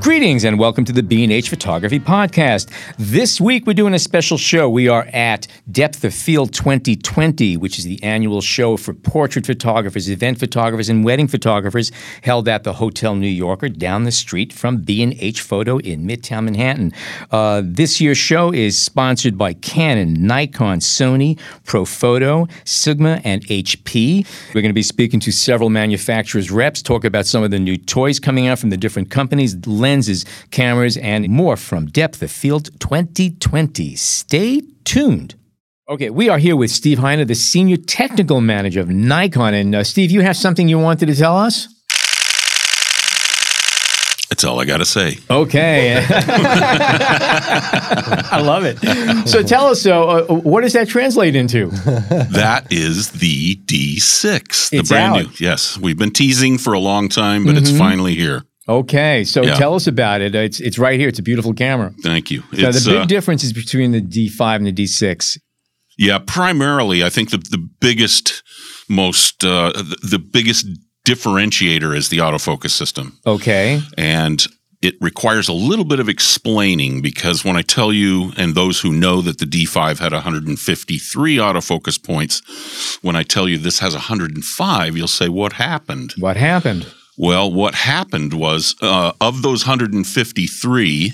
Greetings and welcome to the B&H Photography Podcast. This week we're doing a special show. We are at Depth of Field 2020, which is the annual show for portrait photographers, event photographers, and wedding photographers held at the Hotel New Yorker down the street from B&H Photo in Midtown Manhattan. This year's show is sponsored by Canon, Nikon, Sony, Profoto, Sigma, and HP. We're going to be speaking to several manufacturers' reps, talk about some of the new toys coming out from the different companies, lenses, cameras, and more from Depth of Field 2020. Stay tuned. Okay, we are here with Steve Heiner, the Senior Technical Manager of Nikon. And Steve, you have something you wanted to tell us? That's all I got to say. Okay. I love it. So tell us, what does that translate into? That is the D6. The brand new. Yes, we've been teasing for a long time, but it's finally here. Okay, so tell us about it. It's right here. It's a beautiful camera. Thank you. So the big difference is between the D5 and the D6. Yeah, primarily, I think the biggest, most the biggest differentiator is the autofocus system. Okay, and it requires a little bit of explaining because when I tell you, and those who know that the D5 had 153 autofocus points, when I tell you this has 105, you'll say, "What happened? What happened?" Well, what happened was, of those 153,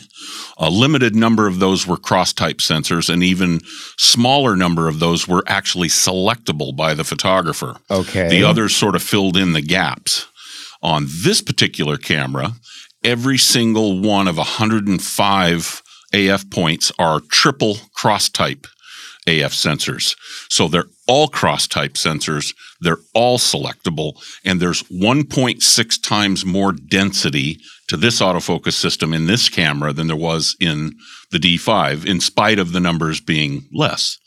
a limited number of those were cross-type sensors, and even smaller number of those were actually selectable by the photographer. Okay. The others sort of filled in the gaps. On this particular camera, every single one of 105 AF points are triple cross-type AF sensors. So they're all cross-type sensors, they're all selectable, and there's 1.6 times more density to this autofocus system in this camera than there was in the D5, in spite of the numbers being less.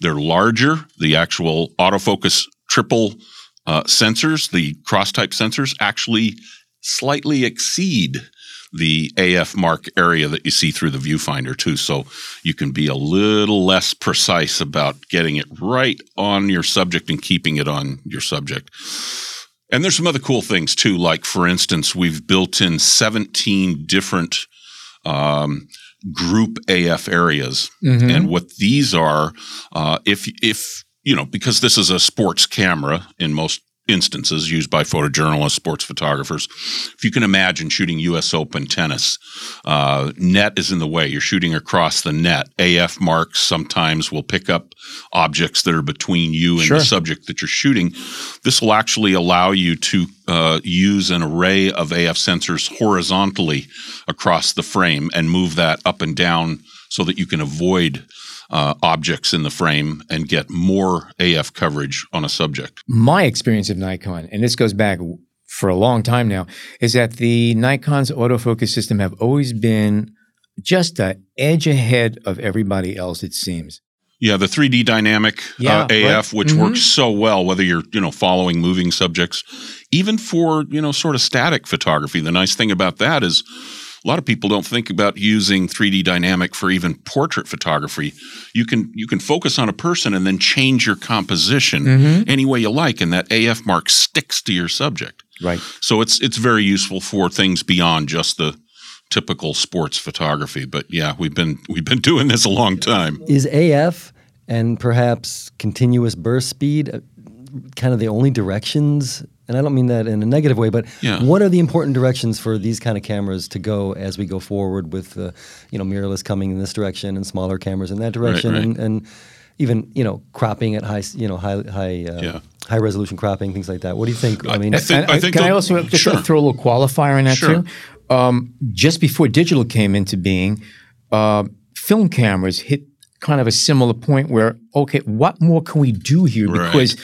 They're larger, the actual autofocus triple sensors, the cross-type sensors, actually slightly exceed the AF mark area that you see through the viewfinder too. So you can be a little less precise about getting it right on your subject and keeping it on your subject. And there's some other cool things too. Like for instance, we've built in 17 different group AF areas. Mm-hmm. And what these are, if you know, because this is a sports camera in most instances used by photojournalists, sports photographers. If you can imagine shooting U.S. Open tennis, net is in the way. You're shooting across the net. AF marks sometimes will pick up objects that are between you and the subject that you're shooting. This will actually allow you to use an array of AF sensors horizontally across the frame and move that up and down so that you can avoid objects in the frame and get more AF coverage on a subject. My experience of Nikon, and this goes back for a long time now, is that the Nikon's autofocus system have always been just an edge ahead of everybody else, it seems. Yeah, the 3D dynamic AF, which works so well, whether you're, following moving subjects, even for, sort of static photography. The nice thing about that is a lot of people don't think about using 3D dynamic for even portrait photography. You can focus on a person and then change your composition any way you like, and that AF mark sticks to your subject. Right. So it's very useful for things beyond just the typical sports photography. But yeah, we've been doing this a long time. Is AF and perhaps continuous burst speed kind of the only directions? And I don't mean that in a negative way, but what are the important directions for these kind of cameras to go as we go forward with, mirrorless coming in this direction and smaller cameras in that direction, right. And even cropping at high resolution cropping, things like that. What do you think? I think I also throw a little qualifier on that too? Just before digital came into being, film cameras hit kind of a similar point where what more can we do here because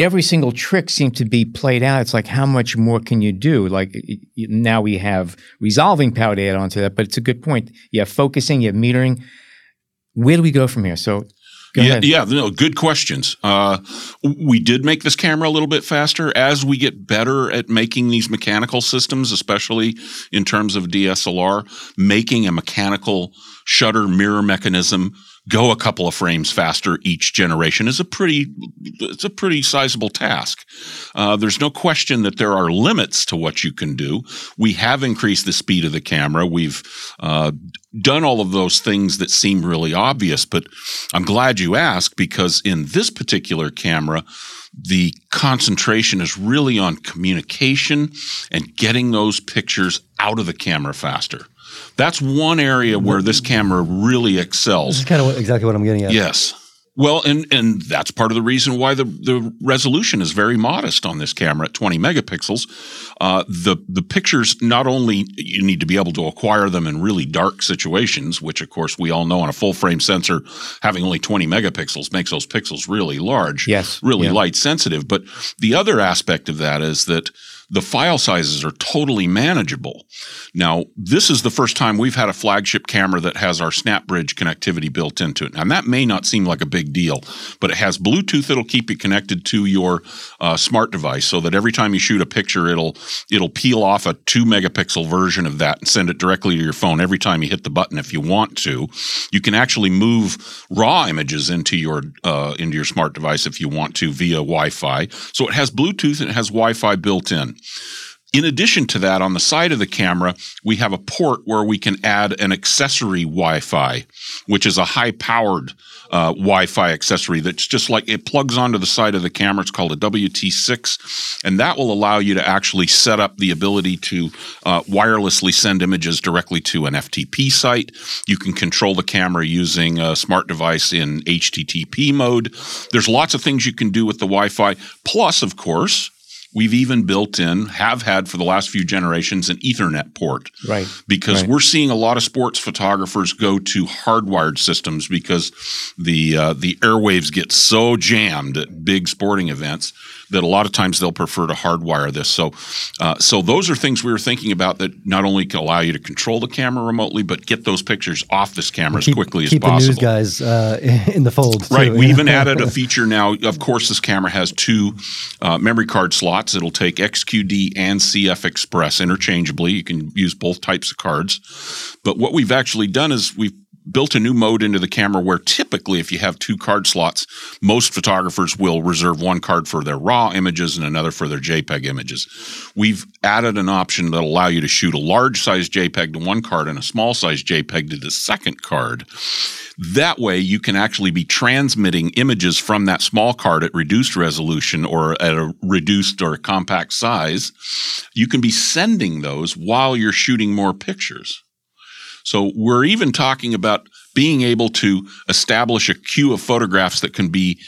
every single trick seemed to be played out. It's like, how much more can you do? Like now we have resolving power to add on to that, but it's a good point. You have focusing, you have metering. Where do we go from here? So Go ahead. Yeah, no, good questions. We did make this camera a little bit faster. As we get better at making these mechanical systems, especially in terms of DSLR, making a mechanical shutter mirror mechanism go a couple of frames faster each generation is a pretty sizable task. There's no question that there are limits to what you can do. We have increased the speed of the camera. We've done all of those things that seem really obvious, but I'm glad you asked, because in this particular camera, the concentration is really on communication and getting those pictures out of the camera faster. That's one area where this camera really excels. This is kind of exactly what I'm getting at. Yes. Well, and that's part of the reason why the resolution is very modest on this camera at 20 megapixels. The pictures, not only you need to be able to acquire them in really dark situations, which, of course, we all know on a full-frame sensor, having only 20 megapixels makes those pixels really large, light sensitive. But the other aspect of that is that the file sizes are totally manageable. Now, this is the first time we've had a flagship camera that has our SnapBridge connectivity built into it. And that may not seem like a big deal, but it has Bluetooth that'll keep you connected to your smart device, so that every time you shoot a picture, it'll peel off a 2-megapixel version of that and send it directly to your phone every time you hit the button if you want to. You can actually move raw images into your smart device if you want to via Wi-Fi. So it has Bluetooth and it has Wi-Fi built in. In addition to that, on the side of the camera, we have a port where we can add an accessory Wi-Fi, which is a high-powered Wi-Fi accessory that's just like it plugs onto the side of the camera. It's called a WT6, and that will allow you to actually set up the ability to wirelessly send images directly to an FTP site. You can control the camera using a smart device in HTTP mode. There's lots of things you can do with the Wi-Fi, plus, of course, we've even have had for the last few generations, an Ethernet port. Right. Because we're seeing a lot of sports photographers go to hardwired systems because the airwaves get so jammed at big sporting events that a lot of times they'll prefer to hardwire this. So those are things we were thinking about that not only can allow you to control the camera remotely, but get those pictures off this camera as quickly as possible. Keep the news guys in the fold. Right. We even added a feature now. Of course, this camera has two memory card slots. It'll take XQD and CF Express interchangeably. You can use both types of cards. But what we've actually done is we've built a new mode into the camera where typically if you have two card slots, most photographers will reserve one card for their raw images and another for their JPEG images. We've added an option that'll allow you to shoot a large size JPEG to one card and a small size JPEG to the second card. That way you can actually be transmitting images from that small card at reduced resolution or at a reduced or compact size. You can be sending those while you're shooting more pictures. So we're even talking about being able to establish a queue of photographs that can be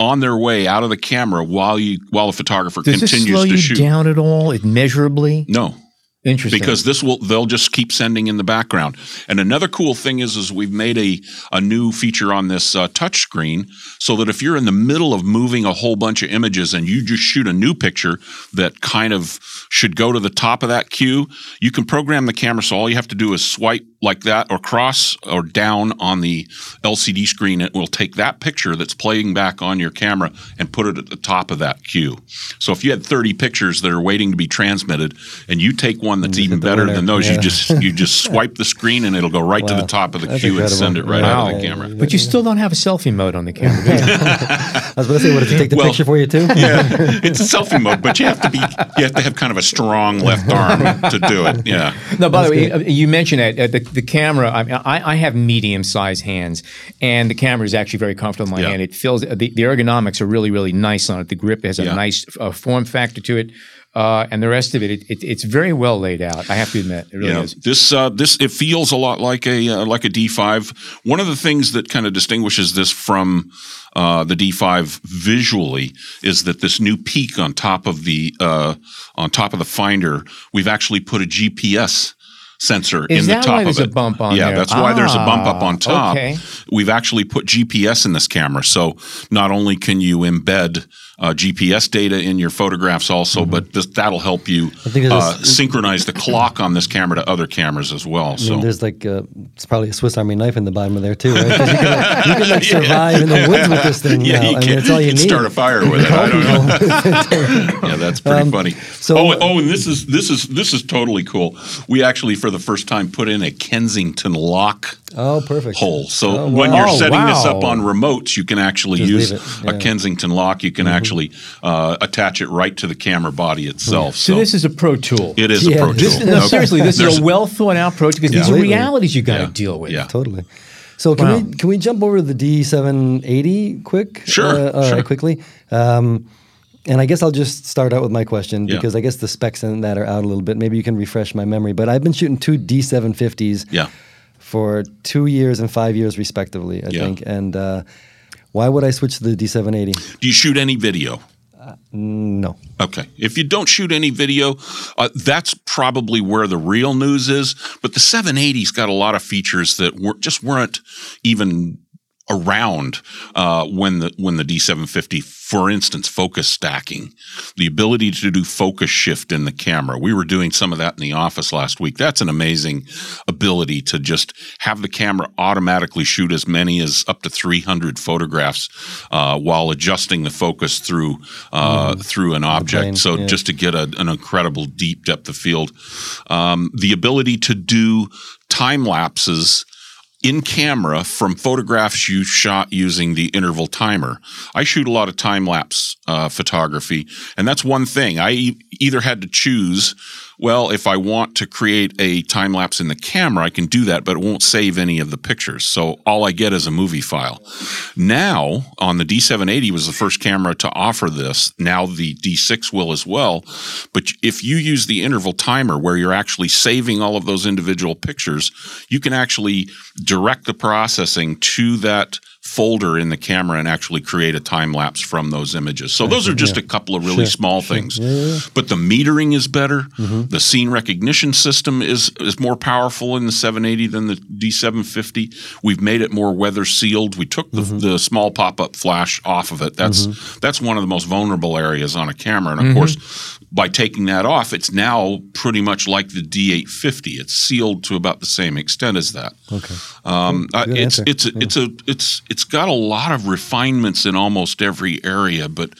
on their way out of the camera while a photographer continues to shoot. Does this slow you down at all, immeasurably? No. Interesting. Because they'll just keep sending in the background. And another cool thing is we've made a new feature on this touchscreen so that if you're in the middle of moving a whole bunch of images and you just shoot a new picture that kind of should go to the top of that queue, you can program the camera so all you have to do is swipe like that or cross or down on the LCD screen. It will take that picture that's playing back on your camera and put it at the top of that queue. So if you had 30 pictures that are waiting to be transmitted and you take one that's even better than those, you just swipe the screen and it'll go right to the top of the queue and send it right out of the camera. But you still don't have a selfie mode on the camera. I was going to say, what if you take the picture for you too? Yeah, it's a selfie mode, but you have to have kind of a strong left arm to do it. Yeah. No, by the way, you mentioned that the camera. I have medium-sized hands, and the camera is actually very comfortable in my hand. It feels the ergonomics are really, really nice on it. The grip has a nice form factor to it. And the rest of it's very well laid out. I have to admit, it really is. This it feels a lot like a D5. One of the things that kind of distinguishes this from the D5 visually is that this new peak on top of the finder, we've actually put a GPS sensor in the top of it. Is that why there's a bump on there? Yeah, that's why there's a bump up on top. Okay. We've actually put GPS in this camera, so not only can you embed GPS data in your photographs also, but that'll help you synchronize the clock on this camera to other cameras as well. So I mean, there's like it's probably a Swiss Army knife in the bottom of there too, right? You can like survive in the woods with this thing. Yeah, now. I mean, it's all you need. Start a fire with it. I don't know. Yeah, that's pretty funny. So, and this is totally cool. We actually for the first time put in a Kensington lock. Oh, perfect. Hole. So when you're setting this up on remotes, you can actually use a Kensington lock. You can actually attach it right to the camera body itself. So this is a pro tool. It is a pro tool. No, seriously, this is a well thought out pro tool because these are realities you got to deal with. Yeah, totally. So can we jump over to the D780 quick? Sure. Quickly. And I guess I'll just start out with my question because I guess the specs in that are out a little bit. Maybe you can refresh my memory. But I've been shooting two D750s. Yeah. For 2 years and 5 years respectively, I think. And why would I switch to the D780? Do you shoot any video? No. Okay. If you don't shoot any video, that's probably where the real news is. But the 780's got a lot of features that weren't even around when the D750, for instance, focus stacking, the ability to do focus shift in the camera. We were doing some of that in the office last week. That's an amazing ability to just have the camera automatically shoot as many as up to 300 photographs while adjusting the focus through through an object. Plane, so just to get an incredible deep depth of field. The ability to do time lapses in camera from photographs you shot using the interval timer. I shoot a lot of time-lapse photography, and that's one thing. I either had to choose, well, if I want to create a time-lapse in the camera, I can do that, but it won't save any of the pictures. So all I get is a movie file. Now, on the D780 was the first camera to offer this. Now the D6 will as well. But if you use the interval timer where you're actually saving all of those individual pictures, you can actually direct the processing to that folder in the camera and actually create a time lapse from those images. So those are just a couple of really small things. Yeah. But the metering is better. The scene recognition system is more powerful in the 780 than the D750. We've made it more weather sealed. We took the small pop-up flash off of it. That's one of the most vulnerable areas on a camera. And of course, by taking that off, it's now pretty much like the D850. It's sealed to about the same extent as that. Okay. It's got a lot of refinements in almost every area, but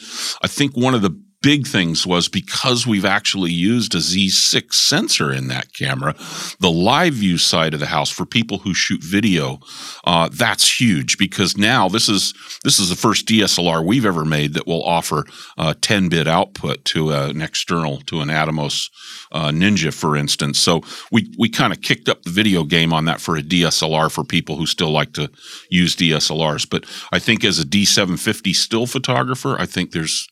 I think one of the big things was because we've actually used a Z6 sensor in that camera, the live view side of the house for people who shoot video, that's huge because now this is the first DSLR we've ever made that will offer 10-bit output to an external, to an Atomos Ninja, for instance. So we kind of kicked up the video game on that for a DSLR for people who still like to use DSLRs. But I think as a D750 still photographer, I think there's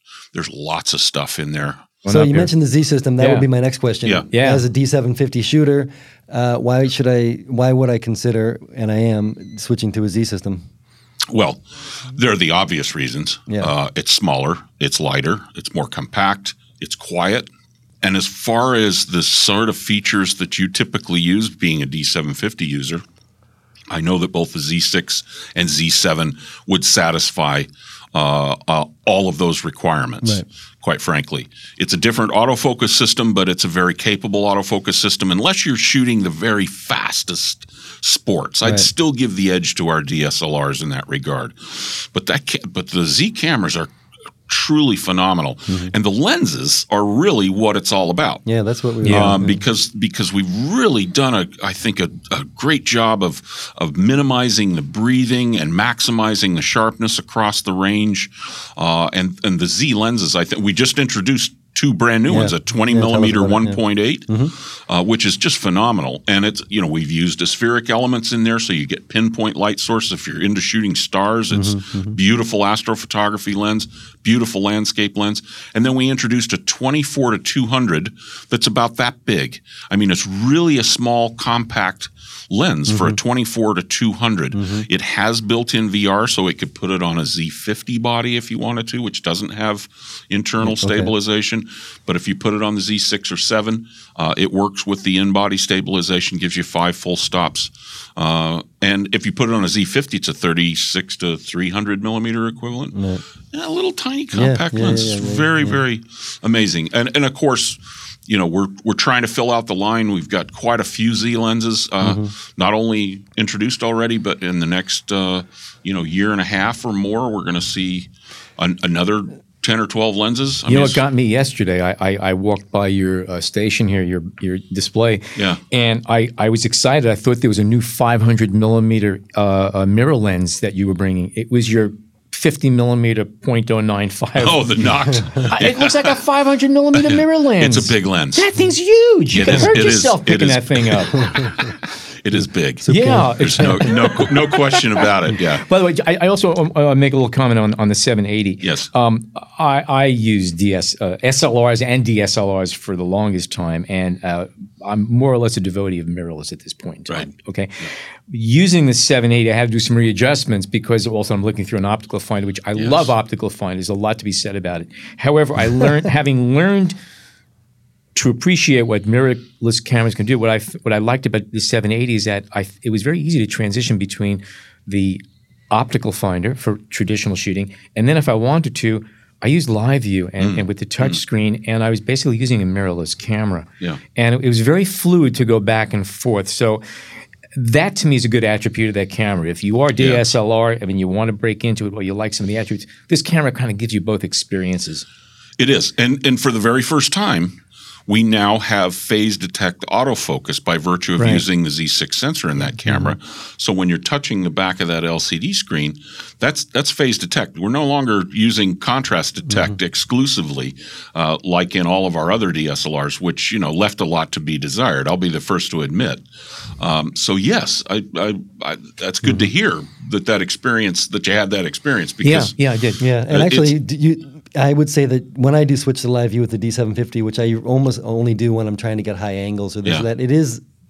lots of stuff in there. So you mentioned the Z system. That would be my next question. Yeah. Yeah. As a D750 shooter, why would I consider, and I am, switching to a Z system? Well, there are the obvious reasons. Yeah. It's smaller, it's lighter, it's more compact, it's quiet. And as far as the sort of features that you typically use being a D750 user, I know that both the Z6 and Z7 would satisfy all of those requirements, quite frankly. It's a different autofocus system, but it's a very capable autofocus system unless you're shooting the very fastest sports. I'd still give the edge to our DSLRs in that regard. But but the Z cameras are truly phenomenal. And the lenses are really what it's all about. Yeah, that's what we because we've really done I think a great job of minimizing the breathing and maximizing the sharpness across the range. And the Z lenses, I think we just introduced two brand new ones, a 20 millimeter 1.8, which is just phenomenal. And it's, we've used aspheric elements in there, so you get pinpoint light sources. If you're into shooting stars, it's beautiful astrophotography lens, beautiful landscape lens. And then we introduced a 24 to 200 that's about that big. I mean, it's really a small, compact lens for a 24 to 200. It has built-in VR, so it could put it on a Z50 body if you wanted to, which doesn't have internal stabilization. But if you put it on the Z6 or 7, it works with the in-body stabilization, gives you 5 full stops. And if you put it on a Z50, it's a 36 to 300 millimeter equivalent. Yeah. Yeah, a little tiny compact lens. Very amazing. And of course, you know, we're trying to fill out the line. We've got quite a few Z lenses, not only introduced already, but in the next year and a half or more, we're going to see another 10 or 12 lenses. I mean, what got me yesterday? I walked by your station here, your display, and I was excited. I thought there was a new 500 millimeter mirror lens that you were bringing. It was your 50 millimeter .095. Oh, the Nox. It looks like a 500 millimeter mirror lens. It's a big lens. That thing's huge. You can hurt yourself picking that thing up. It is big. There's no question about it. Yeah. By the way, I also make a little comment on the 780. Yes. I use SLRs and DSLRs for the longest time, and I'm more or less a devotee of mirrorless at this point in time. Right. Okay. Yeah. Using the 780, I have to do some readjustments because also I'm looking through an optical finder, which I love optical finders. There's a lot to be said about it. However, I learned, having learned to appreciate what mirrorless cameras can do, what I liked about the 780 is that it was very easy to transition between the optical finder for traditional shooting, and then if I wanted to, I used Live View and with the touch screen, and I was basically using a mirrorless camera. Yeah. And it was very fluid to go back and forth. So that to me is a good attribute of that camera. If you are DSLR, I mean, you want to break into it or you like some of the attributes, this camera kind of gives you both experiences. It is. And for the very first time, we now have phase detect autofocus by virtue of using the Z6 sensor in that camera. So when you're touching the back of that LCD screen, that's phase detect. We're no longer using contrast detect exclusively like in all of our other DSLRs, which, you know, left a lot to be desired. I'll be the first to admit. So yes, I that's good to hear that experience, that you had that experience. Because yeah, I did. Yeah, and actually I would say that when I do switch to Live View with the D750, which I almost only do when I'm trying to get high angles or this or that,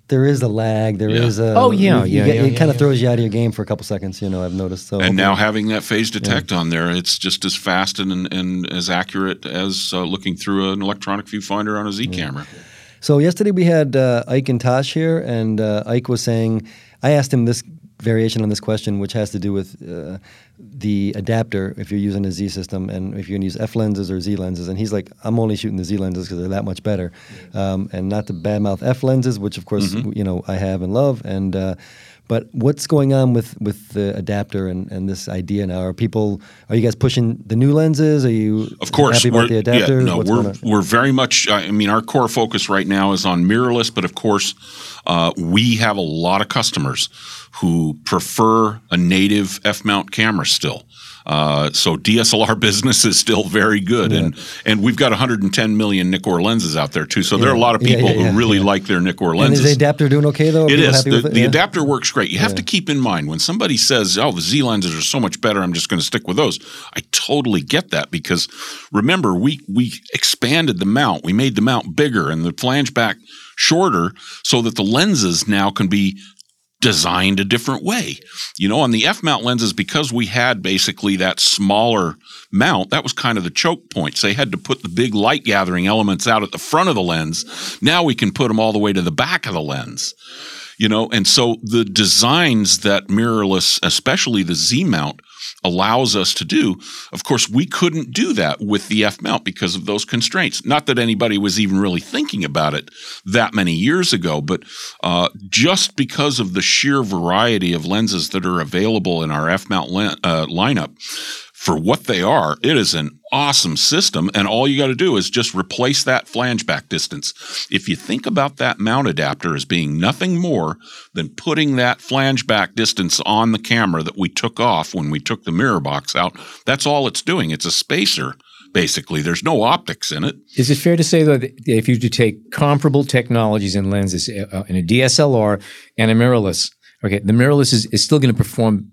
there is a lag. It kind of throws you out of your game for a couple seconds, you know, I've noticed. So, and now having that phase detect on there, it's just as fast and as accurate as looking through an electronic viewfinder on a Z camera. So yesterday we had Ike and Tosh here, and Ike was saying, I asked him this variation on this question, which has to do with the adapter if you're using a Z system and if you're going to use F lenses or Z lenses. And he's like, I'm only shooting the Z lenses because they're that much better. And not to badmouth F lenses, which of course, you know, I have and love. And but what's going on with the adapter and this idea now? Are you guys pushing the new lenses? Are you happy about the adapter? We're very much, I mean, our core focus right now is on mirrorless, but of course we have a lot of customers who prefer a native F-mount camera still. So DSLR business is still very good, and we've got 110 million Nikkor lenses out there too. So there are a lot of people who really like their Nikkor lenses. And is the adapter doing okay though? It is. Happy with it? The adapter works great. You have to keep in mind when somebody says, "Oh, the Z lenses are so much better. I'm just going to stick with those." I totally get that because remember we expanded the mount. We made the mount bigger and the flange back shorter so that the lenses now can be designed a different way. You know, on the F-mount lenses, because we had basically that smaller mount, that was kind of the choke point. So they had to put the big light gathering elements out at the front of the lens. Now we can put them all the way to the back of the lens. You know, and so the designs that mirrorless, especially the Z-mount, allows us to do, of course, we couldn't do that with the F-mount because of those constraints. Not that anybody was even really thinking about it that many years ago, but just because of the sheer variety of lenses that are available in our F-mount lineup, for what they are, it is an awesome system, and all you got to do is just replace that flange back distance. If you think about that mount adapter as being nothing more than putting that flange back distance on the camera that we took off when we took the mirror box out, that's all it's doing. It's a spacer. Basically, there's no optics in it. Is it fair to say, though, that if you take comparable technologies and lenses in a DSLR and a mirrorless, okay, the mirrorless is still going to perform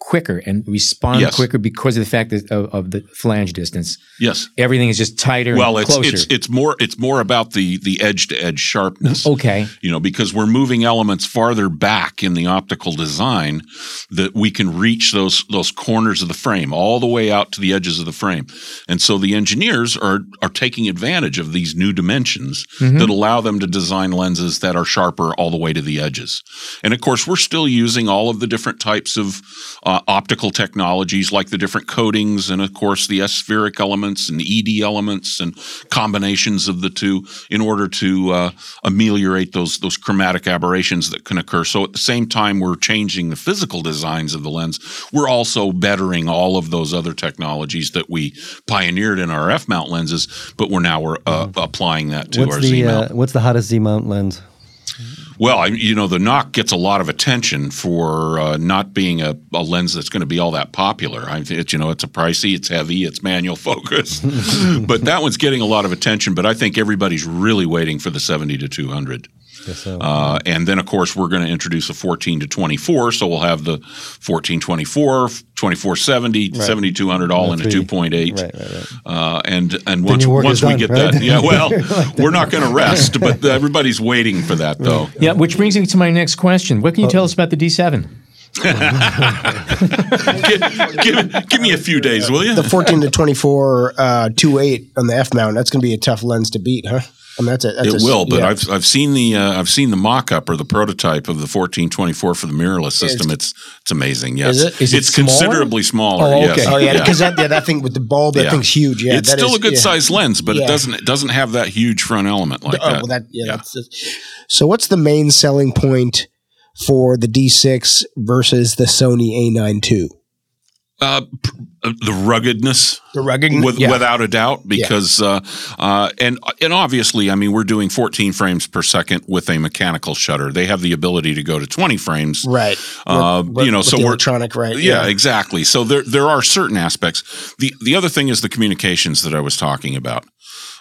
quicker and respond quicker because of the fact that of the flange distance. Yes. Everything is just tighter and closer. Well, it's more about the edge-to-edge sharpness. Okay. You know, because we're moving elements farther back in the optical design that we can reach those corners of the frame all the way out to the edges of the frame. And so the engineers are taking advantage of these new dimensions that allow them to design lenses that are sharper all the way to the edges. And of course, we're still using all of the different types of optical technologies, like the different coatings and, of course, the aspheric elements and ED elements and combinations of the two in order to ameliorate those chromatic aberrations that can occur. So at the same time we're changing the physical designs of the lens, we're also bettering all of those other technologies that we pioneered in our F-mount lenses, but we're now applying that to our Z-mount. What's the hottest Z-mount lens? Well, you know, the Nock gets a lot of attention for not being a lens that's going to be all that popular. It's pricey, it's heavy, it's manual focused. But that one's getting a lot of attention. But I think everybody's really waiting for the 70-200. Yes, so. And then, of course, we're going to introduce a 14-24. So we'll have the 14-24, 24-70, 70-200 all in a 2.8. Right. And once we get that, we're not going to rest. But everybody's waiting for that, though. Yeah, which brings me to my next question. What can you tell us about the D7? give me a few days, will you? The 14-24, 2.8 on the F mount. That's going to be a tough lens to beat, huh? I mean, But I've seen the mock-up or the prototype of the 14-24 for the mirrorless system. It's amazing. Yes, is it considerably smaller. Oh, okay. Yes. Oh, yeah. Because that thing with the bulb, that thing's huge. Yeah, it's still a good size lens, but it doesn't have that huge front element like that. Well, so what's the main selling point for the D6 versus the Sony A9 II? The ruggedness. Without a doubt, because and obviously, I mean, we're doing 14 frames per second with a mechanical shutter. They have the ability to go to 20 frames, right? We're electronic, right? Yeah, exactly. So there are certain aspects. The other thing is the communications that I was talking about.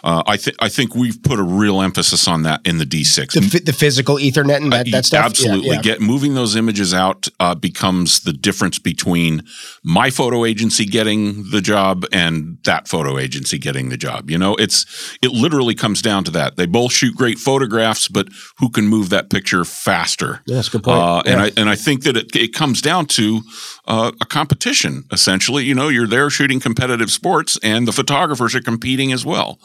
I think we've put a real emphasis on that in the D6. The physical Ethernet and that stuff? Absolutely. Yeah. Moving those images out becomes the difference between my photo agency getting the job and that photo agency getting the job. You know, it literally comes down to that. They both shoot great photographs, but who can move that picture faster? Yeah, that's a good point. And I think that it comes down to a competition, essentially. You know, you're there shooting competitive sports, and the photographers are competing as well.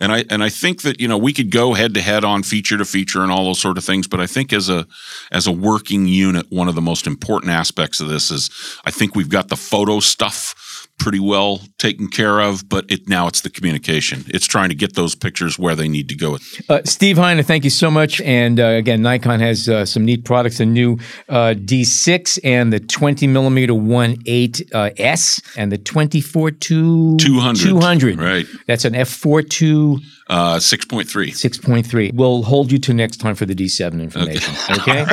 And I think that, you know, we could go head to head on feature to feature and all those sort of things, but I think as a working unit, one of the most important aspects of this is I think we've got the photo stuff pretty well taken care of, but now it's the communication. It's trying to get those pictures where they need to go. Steve Heiner, thank you so much. And again, Nikon has some neat products, a new D6 and the 20mm 1.8S and the 24-200. Right. That's an f/4.2. 6.3. 6.3. We'll hold you to next time for the D7 information. Okay?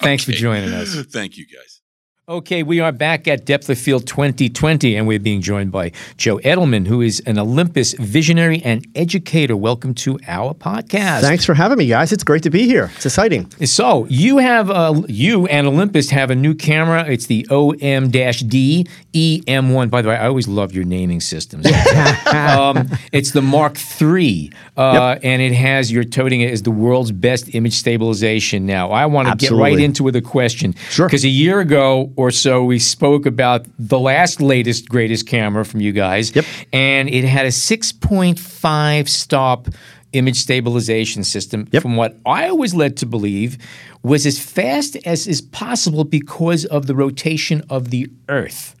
Thanks for joining us. Thank you, guys. Okay, we are back at Depth of Field 2020, and we're being joined by Joe Edelman, who is an Olympus visionary and educator. Welcome to our podcast. Thanks for having me, guys. It's great to be here. It's exciting. So you and Olympus have a new camera. It's the OM-D E-M1. By the way, I always love your naming systems. It's the Mark III, and it has, you're toting it as the world's best image stabilization now. I want to get right into it with a question. Sure. Because a year ago or so, we spoke about the latest, greatest camera from you guys. Yep. And it had a 6.5 stop image stabilization system, from what I was led to believe was as fast as is possible because of the rotation of the Earth.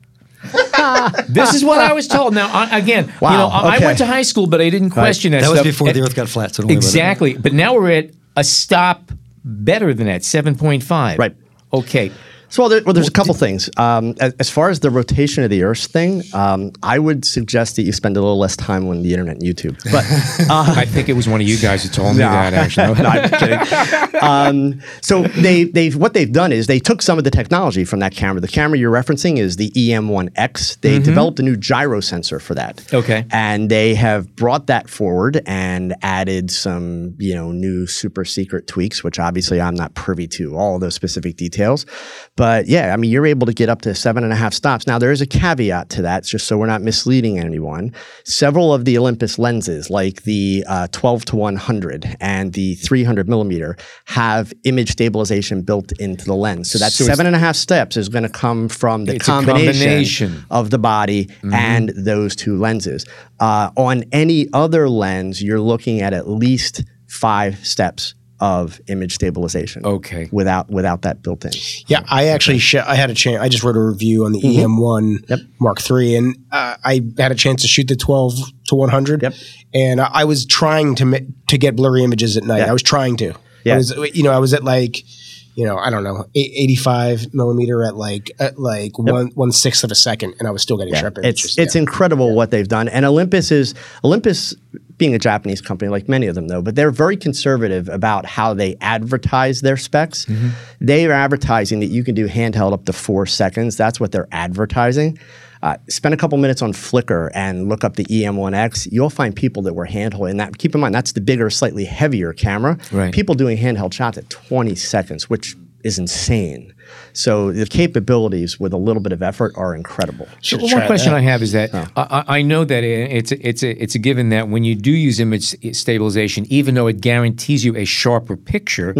This is what I was told. Now, I went to high school, but I didn't question that stuff. That was before the Earth got flat. So don't worry about it. Exactly. But now we're at a stop better than that, 7.5. Right. Okay. So there's a couple things. As far as the rotation of the Earth thing, I would suggest that you spend a little less time on the internet and YouTube. But I think it was one of you guys who told me that, actually. No, I'm kidding. So what they've done is they took some of the technology from that camera. The camera you're referencing is the EM1X. They developed a new gyro sensor for that. Okay. And they have brought that forward and added some new super secret tweaks, which obviously I'm not privy to all those specific details. But But yeah, I mean, you're able to get up to 7.5 stops. Now, there is a caveat to that, just so we're not misleading anyone. Several of the Olympus lenses, like the 12-100 and the 300mm, have image stabilization built into the lens. So that 7.5 steps is going to come from the combination of the body and those two lenses. On any other lens, you're looking at least 5 steps of image stabilization. Okay. Without that built in. Yeah, I actually I had a chance. I just wrote a review on the EM1 Mark III, and I had a chance to shoot the 12-100. Yep. And I was trying to get blurry images at night. Yep. I was trying to. Yeah. I was at like, I don't know, 85mm at like 1/6 of a second, and I was still getting sharp images. It's incredible what they've done. And Olympus, being a Japanese company, like many of them though, but they're very conservative about how they advertise their specs. Mm-hmm. They are advertising that you can do handheld up to 4 seconds. That's what they're advertising. Spend a couple minutes on Flickr and look up the EM1X. You'll find people that were handheld in that. Keep in mind, that's the bigger, slightly heavier camera. Right. People doing handheld shots at 20 seconds, which is insane. So the capabilities with a little bit of effort are incredible. So one question I have is that I know that it's a given that when you do use image stabilization, even though it guarantees you a sharper picture,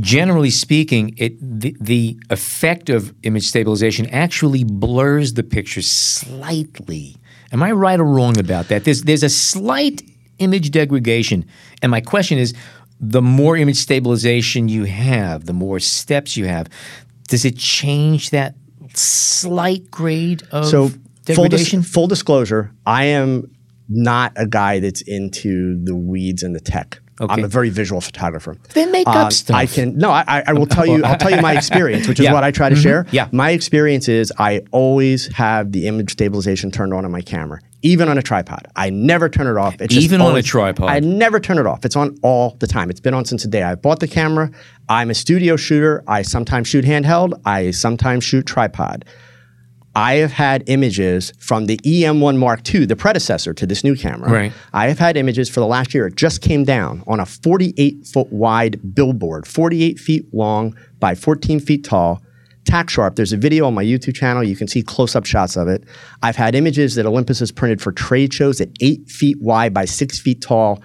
generally speaking, the effect of image stabilization actually blurs the picture slightly. Am I right or wrong about that? There's a slight image degradation, and my question is, the more image stabilization you have, the more steps you have, does it change that slight grade of degradation? Full disclosure, I am not a guy that's into the weeds and the tech. Okay. I'm a very visual photographer. Then make up stuff. I will tell you. I'll tell you my experience, which is what I try to share. Yeah. My experience is I always have the image stabilization turned on my camera, even on a tripod. I never turn it off. It's even on a tripod. I never turn it off. It's on all the time. It's been on since the day I bought the camera. I'm a studio shooter. I sometimes shoot handheld. I sometimes shoot tripod. I have had images from the EM1 Mark II, the predecessor to this new camera. Right. I have had images for the last year. It just came down on a 48-foot wide billboard, 48 feet long by 14 feet tall, tack sharp. There's a video on my YouTube channel. You can see close-up shots of it. I've had images that Olympus has printed for trade shows at 8 feet wide by 6 feet tall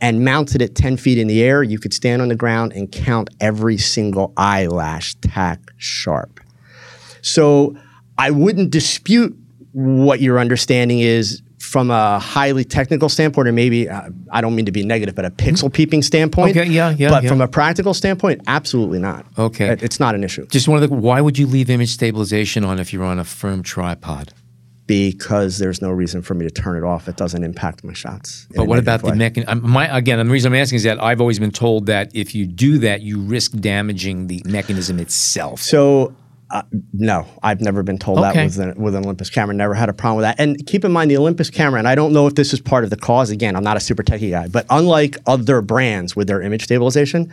and mounted at 10 feet in the air. You could stand on the ground and count every single eyelash, tack sharp. So I wouldn't dispute what your understanding is from a highly technical standpoint, or maybe, I don't mean to be negative, but a pixel peeping standpoint. Okay, but from a practical standpoint, absolutely not. Okay. It's not an issue. Just one of the, why would you leave image stabilization on if you're on a firm tripod? Because there's no reason for me to turn it off. It doesn't impact my shots. But what about the mechanism? Again, the reason I'm asking is that I've always been told that if you do that, you risk damaging the mechanism itself. So no, I've never been told that with an Olympus camera. Never had a problem with that. And keep in mind, the Olympus camera, and I don't know if this is part of the cause. Again, I'm not a super techie guy, but unlike other brands with their image stabilization,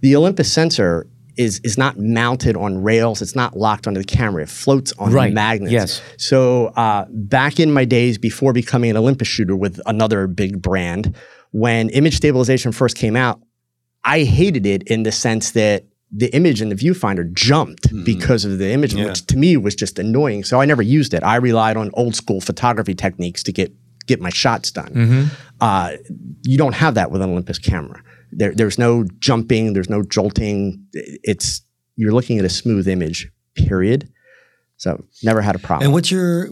the Olympus sensor is not mounted on rails. It's not locked onto the camera. It floats on magnets. Yes. So back in my days before becoming an Olympus shooter with another big brand, when image stabilization first came out, I hated it in the sense that the image in the viewfinder jumped because of the image, which to me was just annoying. So I never used it. I relied on old school photography techniques to get my shots done. You don't have that with an Olympus camera. There's no jumping. There's no jolting. You're looking at a smooth image, period. So never had a problem. And what's your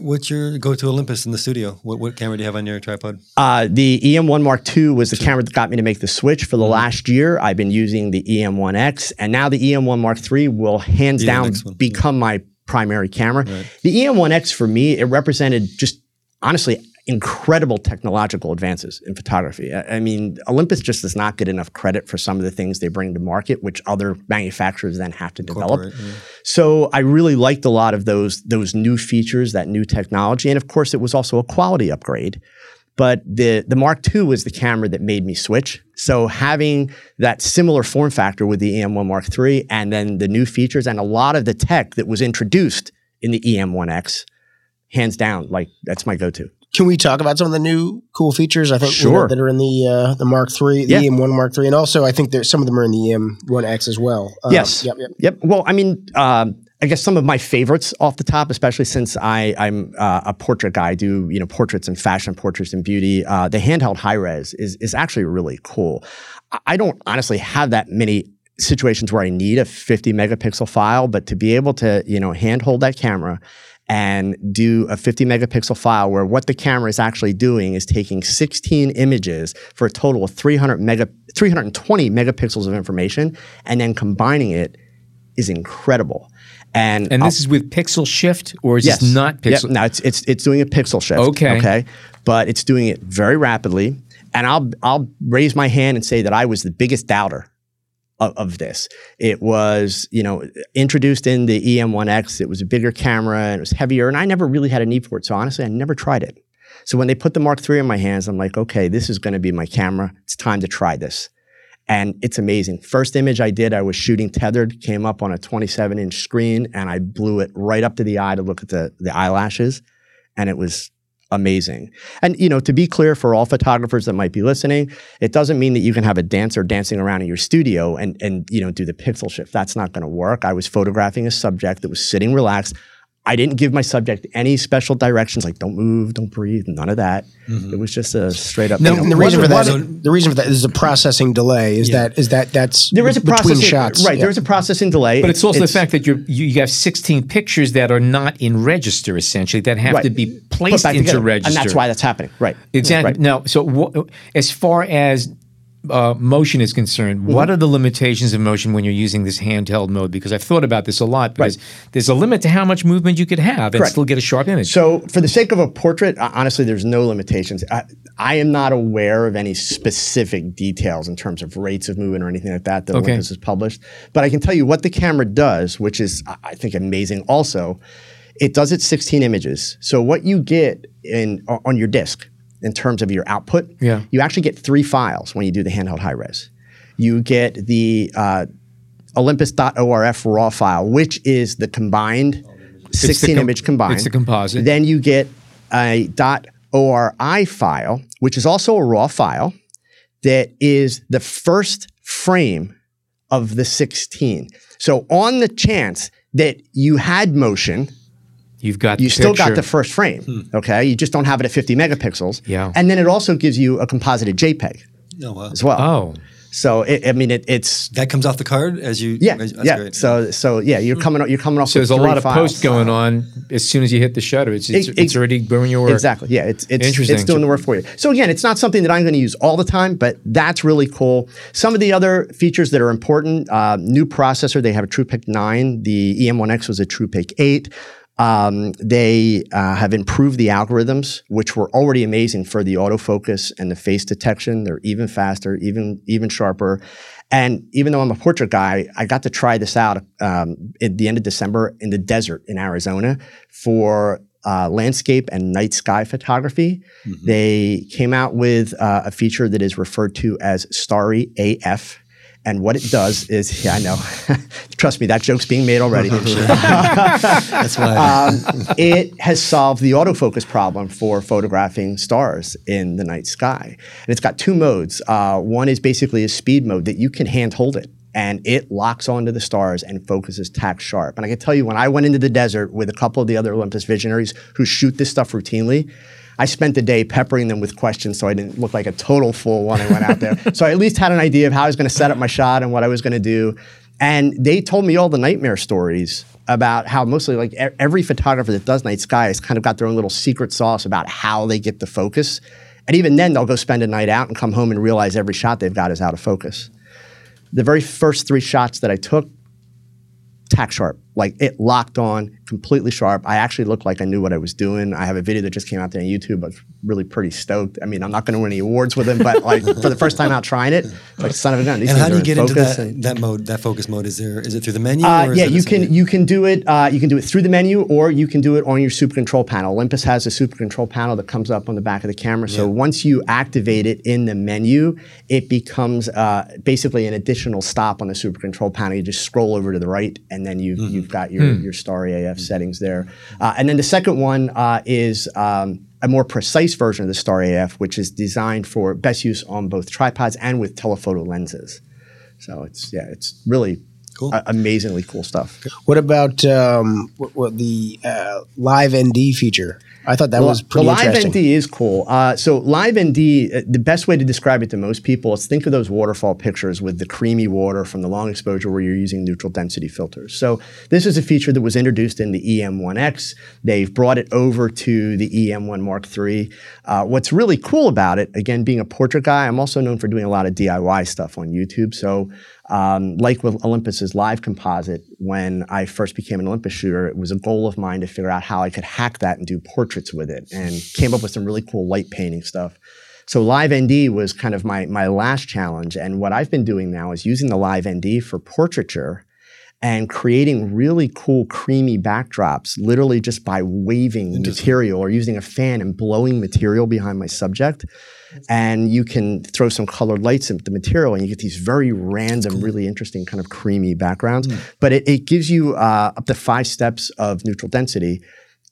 go-to Olympus in the studio? What camera do you have on your tripod? The EM1 Mark II was the camera that got me to make the switch. For the last year, I've been using the EM1X, and now the EM1 Mark III will hands down become my primary camera. Right. The EM1X for me, it represented just honestly incredible technological advances in photography. I mean, Olympus just does not get enough credit for some of the things they bring to market, which other manufacturers then have to develop. So I really liked a lot of those new features, that new technology. And of course, it was also a quality upgrade. But the Mark II was the camera that made me switch. So having that similar form factor with the EM1 Mark III and then the new features and a lot of the tech that was introduced in the EM1X, hands down, like that's my go-to. Can we talk about some of the new cool features? I think that are in the Mark III, the EM1 Mark III, and also I think there's some of them are in the EM1X as well. Well, I mean, I guess some of my favorites off the top, especially since I'm a portrait guy. I do, you know, portraits and fashion, portraits and beauty. The handheld high-res is actually really cool. I don't honestly have that many situations where I need a 50 megapixel file, but to be able to, you know, handhold that camera and do a 50 megapixel file where what the camera is actually doing is taking 16 images for a total of 320 megapixels of information and then combining it is incredible. And this is with pixel shift, or is this not pixel? Yep. No, it's doing a pixel shift. Okay. But it's doing it very rapidly. And I'll raise my hand and say that I was the biggest doubter of this. It was, you know, introduced in the EM1X. It was a bigger camera and it was heavier, and I never really had a need for it. So honestly, I never tried it. So when they put the Mark III in my hands, I'm like, okay, this is going to be my camera. It's time to try this. And it's amazing. First image I did, I was shooting tethered, came up on a 27-inch screen, and I blew it right up to the eye to look at the eyelashes, and it was amazing. And, you know, to be clear for all photographers that might be listening, it doesn't mean that you can have a dancer dancing around in your studio and you know, do the pixel shift. That's not going to work. I was photographing a subject that was sitting relaxed. I didn't give my subject any special directions, like don't move, don't breathe, none of that. Mm-hmm. It was just a straight up. No, the reason for that is a processing delay. There is a processing between shots, right? Yeah. There is a processing delay, but it's also the fact that you have 16 pictures that are not in register, essentially, that have to be placed into register, and that's why that's happening, right? Exactly. Right. Now, so as far as motion is concerned, mm-hmm. What are the limitations of motion when you're using this handheld mode? Because I've thought about this a lot, because there's a limit to how much movement you could have and still get a sharp image. So for the sake of a portrait, honestly, there's no limitations. I am not aware of any specific details in terms of rates of movement or anything like that that Olympus has published. But I can tell you what the camera does, which is, I think, amazing also. It does it 16 images. So what you get on your disc, in terms of your output, you actually get three files when you do the handheld high-res. You get the Olympus.orf raw file, which is the combined, 16-image combined. It's the composite. Then you get a .ori file, which is also a raw file that is the first frame of the 16. So on the chance that you had motion, you still got the first frame, okay? You just don't have it at 50 megapixels. Yeah. And then it also gives you a composited JPEG as well. Oh. So it's that comes off the card as you Great. So you're coming off. So there's a lot of post going on as soon as you hit the shutter. It's already doing your work. Exactly. Yeah. It's interesting. It's doing the work for you. So again, it's not something that I'm going to use all the time, but that's really cool. Some of the other features that are important: new processor. They have a TruePic 9. The EM1X was a TruePic 8. They have improved the algorithms, which were already amazing for the autofocus and the face detection. They're even faster, even sharper. And even though I'm a portrait guy, I got to try this out at the end of December in the desert in Arizona for landscape and night sky photography. Mm-hmm. They came out with a feature that is referred to as Starry AF. And what it does is, I know, trust me, that joke's being made already. That's why. It has solved the autofocus problem for photographing stars in the night sky. And it's got two modes. One is basically a speed mode that you can hand hold it, and it locks onto the stars and focuses tack sharp. And I can tell you, when I went into the desert with a couple of the other Olympus visionaries who shoot this stuff routinely, I spent the day peppering them with questions so I didn't look like a total fool when I went out there. So I at least had an idea of how I was going to set up my shot and what I was going to do. And they told me all the nightmare stories about how mostly like every photographer that does night sky has kind of got their own little secret sauce about how they get the focus. And even then, they'll go spend a night out and come home and realize every shot they've got is out of focus. The very first three shots that I took, tack sharp. Like, it locked on, completely sharp. I actually looked like I knew what I was doing. I have a video that just came out there on YouTube. I was really pretty stoked. I mean, I'm not going to win any awards with them, but like for the first time out trying it, like son of a gun. And how do you get into that mode, that focus mode? Is it through the menu? You can do it through the menu, or you can do it on your super control panel. Olympus has a super control panel that comes up on the back of the camera. So once you activate it in the menu, it becomes basically an additional stop on the super control panel. You just scroll over to the right, and then you've got your Starry AF settings there. And then the second one is a more precise version of the Starry AF, which is designed for best use on both tripods and with telephoto lenses. So it's really Cool. Amazingly cool stuff. What about the Live ND feature? I thought that was pretty interesting. The Live ND is cool. So Live ND, the best way to describe it to most people is think of those waterfall pictures with the creamy water from the long exposure where you're using neutral density filters. So this is a feature that was introduced in the EM1X. They've brought it over to the EM1 Mark III. What's really cool about it, again, being a portrait guy, I'm also known for doing a lot of DIY stuff on YouTube. So like with Olympus's Live Composite, when I first became an Olympus shooter, it was a goal of mine to figure out how I could hack that and do portraits with it, and came up with some really cool light painting stuff. So Live ND was kind of my last challenge, and what I've been doing now is using the Live ND for portraiture and creating really cool creamy backdrops literally just by waving material or using a fan and blowing material behind my subject. And you can throw some colored lights at the material and you get these very random, really interesting kind of creamy backgrounds. But it gives you up to 5 steps of neutral density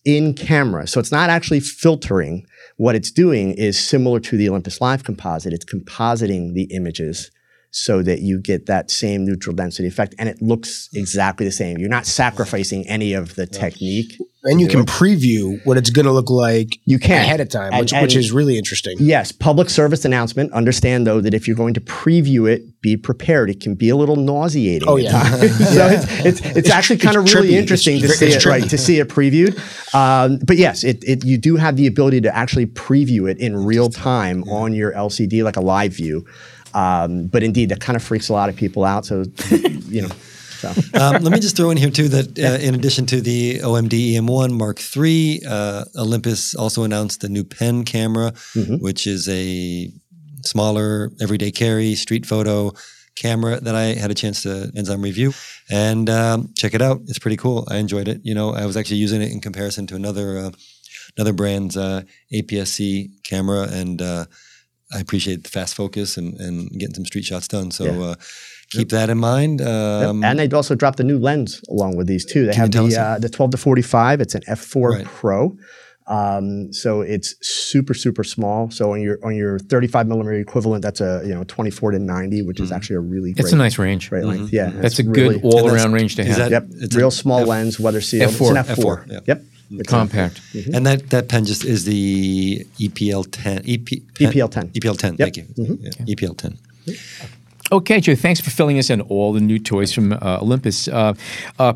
in camera. So it's not actually filtering. What it's doing is similar to the Olympus Live Composite. It's compositing the images so that you get that same neutral density effect, and it looks exactly the same. You're not sacrificing any of the technique. And you can preview what it's going to look like ahead of time, which is really interesting. Yes, public service announcement. Understand, though, that if you're going to preview it, be prepared. It can be a little nauseating. Oh, yeah. So it's actually kind of really interesting to see it previewed. But yes, you do have the ability to actually preview it in real time on your LCD, like a live view. But indeed, that kind of freaks a lot of people out. So, let me just throw in here too that in addition to the OM-D E-M1 Mark III, Olympus also announced a new pen camera, which is a smaller, everyday carry street photo camera that I had a chance to Enzyme review and check it out. It's pretty cool. I enjoyed it. You know, I was actually using it in comparison to another brand's APS-C camera, and I appreciate the fast focus and getting some street shots done. So keep that in mind. And they'd also dropped the new lens along with these too. They have the 12 to 45. It's an f4 Pro. So it's super, super small. So on your 35 millimeter equivalent, that's a 24 to 90, which is actually a really great. It's a nice range. Right length. Yeah. That's a good all-around range to have. It's real small lens, weather sealed. It's an f4. Yep. Yep. Compact. And that pen just is the EPL10. EPL10. EPL10, thank you. EPL10. Okay, Joe, thanks for filling us in all the new toys from Olympus.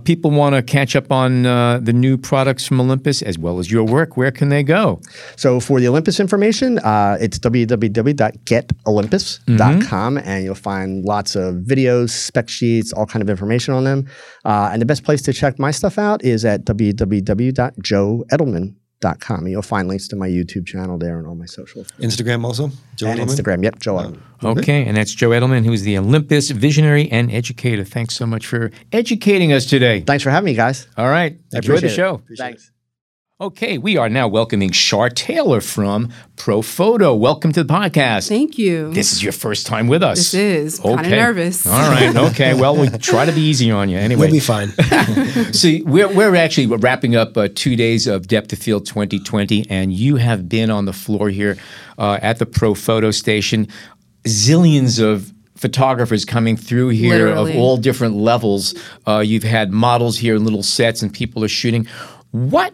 People want to catch up on the new products from Olympus as well as your work. Where can they go? So for the Olympus information, it's www.getolympus.com, and you'll find lots of videos, spec sheets, all kind of information on them. And the best place to check my stuff out is at www.joeedelman.com. You'll find links to my YouTube channel there and all my social. Instagram also? Joe and Edelman? Instagram, yep, Joe Edelman. Okay, and that's Joe Edelman, who's the Olympus visionary and educator. Thanks so much for educating us today. Thanks for having me, guys. All right. Enjoy the show. Thanks. Okay, we are now welcoming Shar Taylor from Profoto. Welcome to the podcast. Thank you. This is your first time with us. This is. Okay. Kind of nervous. All right. Okay. Well, we try to be easy on you anyway. We'll be fine. See, we're actually wrapping up 2 days of Depth of Field 2020, and you have been on the floor here at the Profoto station. Zillions of photographers coming through here of all different levels. You've had models here in little sets, and people are shooting. What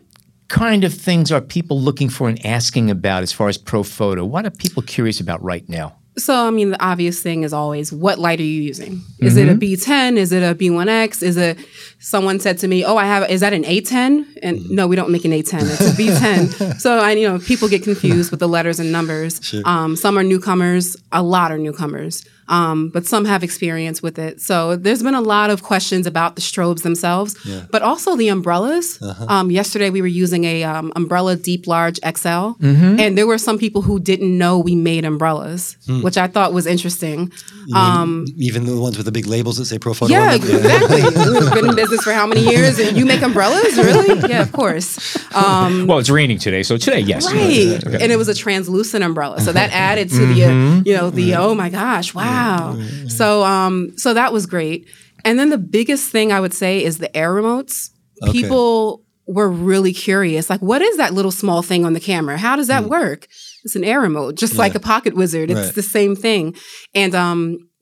kind of things are people looking for and asking about as far as Profoto? What are people curious about right now? So, I mean, the obvious thing is always, what light are you using? Is it a B10? Is it a B1X? Someone said to me, is that an A10? And no, we don't make an A10. It's a B10. So, people get confused with the letters and numbers. Sure. Some are newcomers. A lot are newcomers. But some have experience with it. So there's been a lot of questions about the strobes themselves, but also the umbrellas. Yesterday we were using a umbrella deep large XL, and there were some people who didn't know we made umbrellas, which I thought was interesting. Even the ones with the big labels that say Profoto. Yeah, exactly. We've been in business for how many years, and you make umbrellas? Really? Yeah, of course. Well, it's raining today, so today, yes. Right. Okay. And it was a translucent umbrella, so that added to the, oh my gosh, wow. Wow. So that was great. And then the biggest thing I would say is the air remotes. Okay. People were really curious. Like, what is that little small thing on the camera? How does that work? It's an air remote, just like a pocket wizard. It's the same thing. And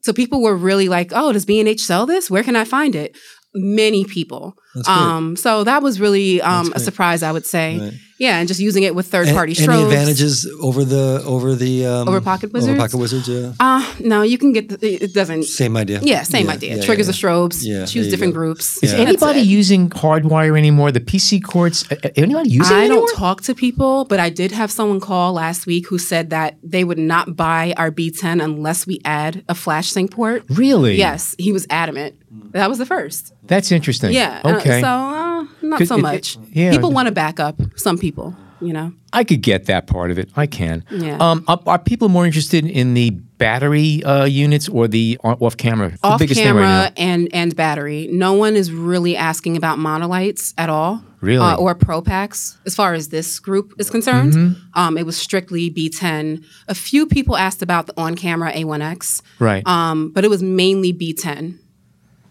So people were really like, oh, does B&H sell this? Where can I find it? Many people. So that was really a surprise, I would say. Right. Yeah, and just using it with third-party strobes. Any advantages over Pocket Wizards? Over Pocket Wizards, yeah. No, you can get it doesn't. Same idea. Yeah, same idea. Yeah, triggers the strobes. Yeah, choose different groups. Yeah. Is anybody using hardwire anymore? The PC cords? Anybody using it anymore? I don't talk to people, but I did have someone call last week who said that they would not buy our B10 unless we add a flash sync port. Really? Yes, he was adamant. That was the first. That's interesting. Yeah. Okay. Not so much. People want to back up. Some people, you know. I could get that part of it. I can. Yeah. Are people more interested in the battery units or the off-camera? Off-camera right and battery. No one is really asking about monolights at all. Really? Or Pro Packs, as far as this group is concerned. Mm-hmm. It was strictly B10. A few people asked about the on-camera A1X. Right. But it was mainly B10.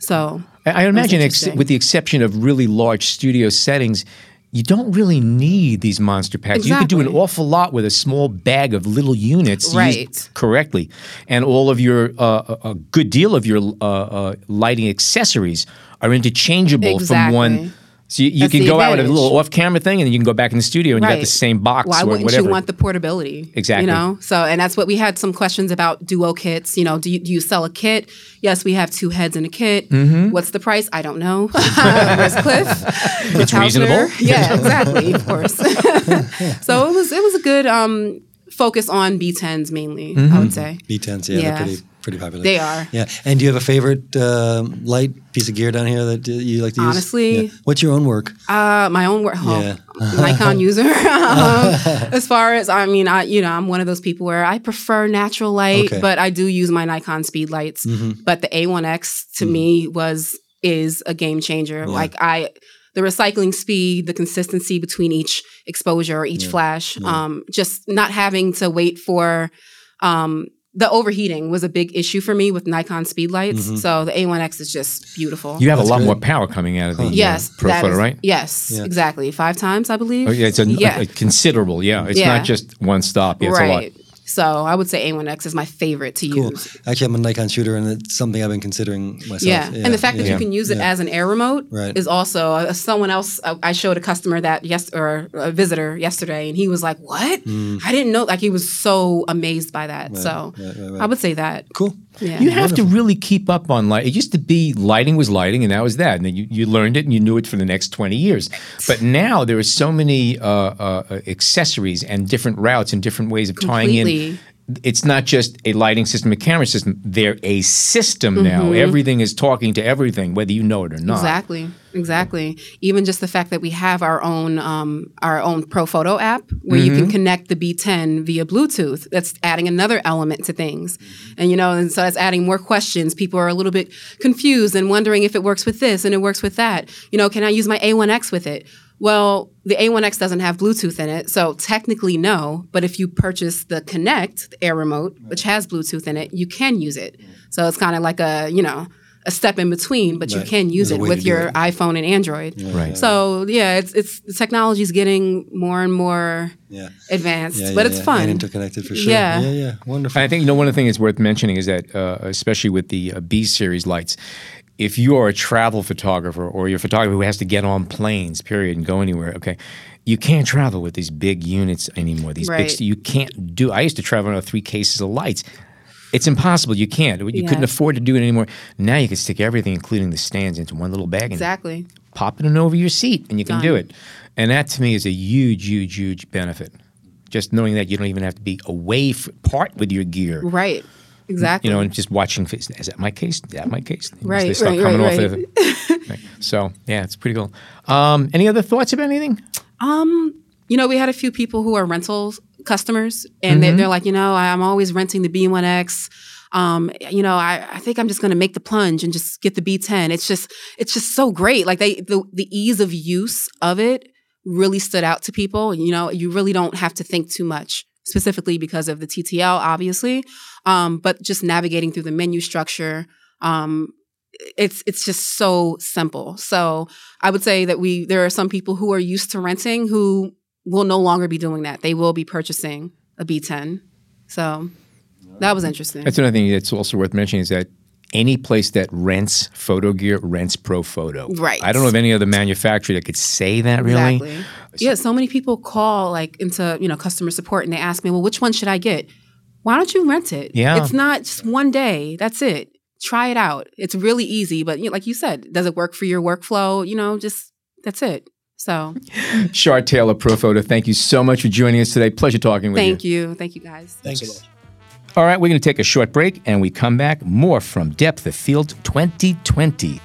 So I imagine, with the exception of really large studio settings, you don't really need these monster packs. Exactly. You can do an awful lot with a small bag of little units used correctly, and all of your a good deal of your lighting accessories are interchangeable from one. So you can go out with a little off-camera thing, and then you can go back in the studio, and you got the same box or whatever. Why wouldn't you want the portability? Exactly. You know, so and that's what we had some questions about duo kits. You know, do you sell a kit? Yes, we have two heads in a kit. Mm-hmm. What's the price? I don't know. Where's Cliff? It's reasonable. Yeah, exactly. Of course. So it was a good focus on B10s mainly. Mm-hmm. I would say B10s. Yeah, they're pretty popular. They are. Yeah. And do you have a favorite light piece of gear down here that you like to use? Honestly. Yeah. What's your own work? My own work. Nikon user. As far as, I'm one of those people where I prefer natural light, but I do use my Nikon speed lights. Mm-hmm. But the A1X to me is a game changer. Yeah. The recycling speed, the consistency between each exposure or each flash, just not having to wait for, the overheating was a big issue for me with Nikon speedlights, so the A1X is just beautiful. You have a lot more power coming out of the Profoto, right? Yes, exactly. 5 times, I believe. Oh, yeah, it's a considerable, It's not just one stop. Yeah, it's a lot. So I would say A1X is my favorite to use. Actually, I'm a Nikon shooter, and it's something I've been considering myself. Yeah, and the fact that you can use it as an air remote is also someone else. I showed a customer or a visitor yesterday, and he was like, what? Mm. I didn't know. Like, he was so amazed by that. Right. So I would say that. Cool. Yeah. You have to really keep up on light. It used to be lighting was lighting, and that was that. And then you learned it, and you knew it for the next 20 years. But now there are so many accessories and different routes and different ways of tying in. It's not just a lighting system, a camera system. They're a system now. Everything is talking to everything, whether you know it or not. Exactly. Even just the fact that we have our own Profoto app where you can connect the B10 via Bluetooth. That's adding another element to things. And, so that's adding more questions. People are a little bit confused and wondering if it works with this and it works with that. Can I use my A1X with it? Well, the A1X doesn't have Bluetooth in it, so technically no. But if you purchase the Kinect, the Air Remote, which has Bluetooth in it, you can use it. So it's kind of like a step in between, but you can use it with your iPhone and Android. Yeah. Right. So it's the technology's getting more and more advanced, but it's fun. And interconnected for sure. Yeah, wonderful. And I think one of the things that's worth mentioning is that, especially with the B series lights. If you are a travel photographer or you're a photographer who has to get on planes, period, and go anywhere, you can't travel with these big units anymore. These big, you can't do. I used to travel with 3 cases of lights. It's impossible. You can't. You couldn't afford to do it anymore. Now you can stick everything, including the stands, into one little bag. Exactly. Pop it in over your seat, and you can do it. And that, to me, is a huge, huge, huge benefit. Just knowing that you don't even have to be away, part with your gear. Right. Exactly. And just watching, is that my case? Is that my case? Right, they start coming off of it. So, it's pretty cool. Any other thoughts about anything? We had a few people who are rental customers, and they're like, I'm always renting the B1X. I think I'm just going to make the plunge and just get the B10. It's just so great. Like the ease of use of it really stood out to people. You really don't have to think too much. Specifically because of the TTL, obviously, but just navigating through the menu structure, it's just so simple. So I would say that there are some people who are used to renting who will no longer be doing that. They will be purchasing a B10. So That was interesting. That's another thing that's also worth mentioning is that any place that rents photo gear rents Profoto. Right. I don't know of any other manufacturer that could say that, really. Exactly. Yeah, so many people call like into, you know, customer support and they ask me, well, which one should I get? Why don't you rent it? Yeah. It's not just one day. That's it. Try it out. It's really easy. But you know, like you said, does it work for your workflow? You know, just that's it. So. Shar Taylor, Profoto, thank you so much for joining us today. Pleasure talking with you. Thank you. Thank you, guys. Thanks a lot. All right, we're going to take a short break, and we come back more from Depth of Field 2020.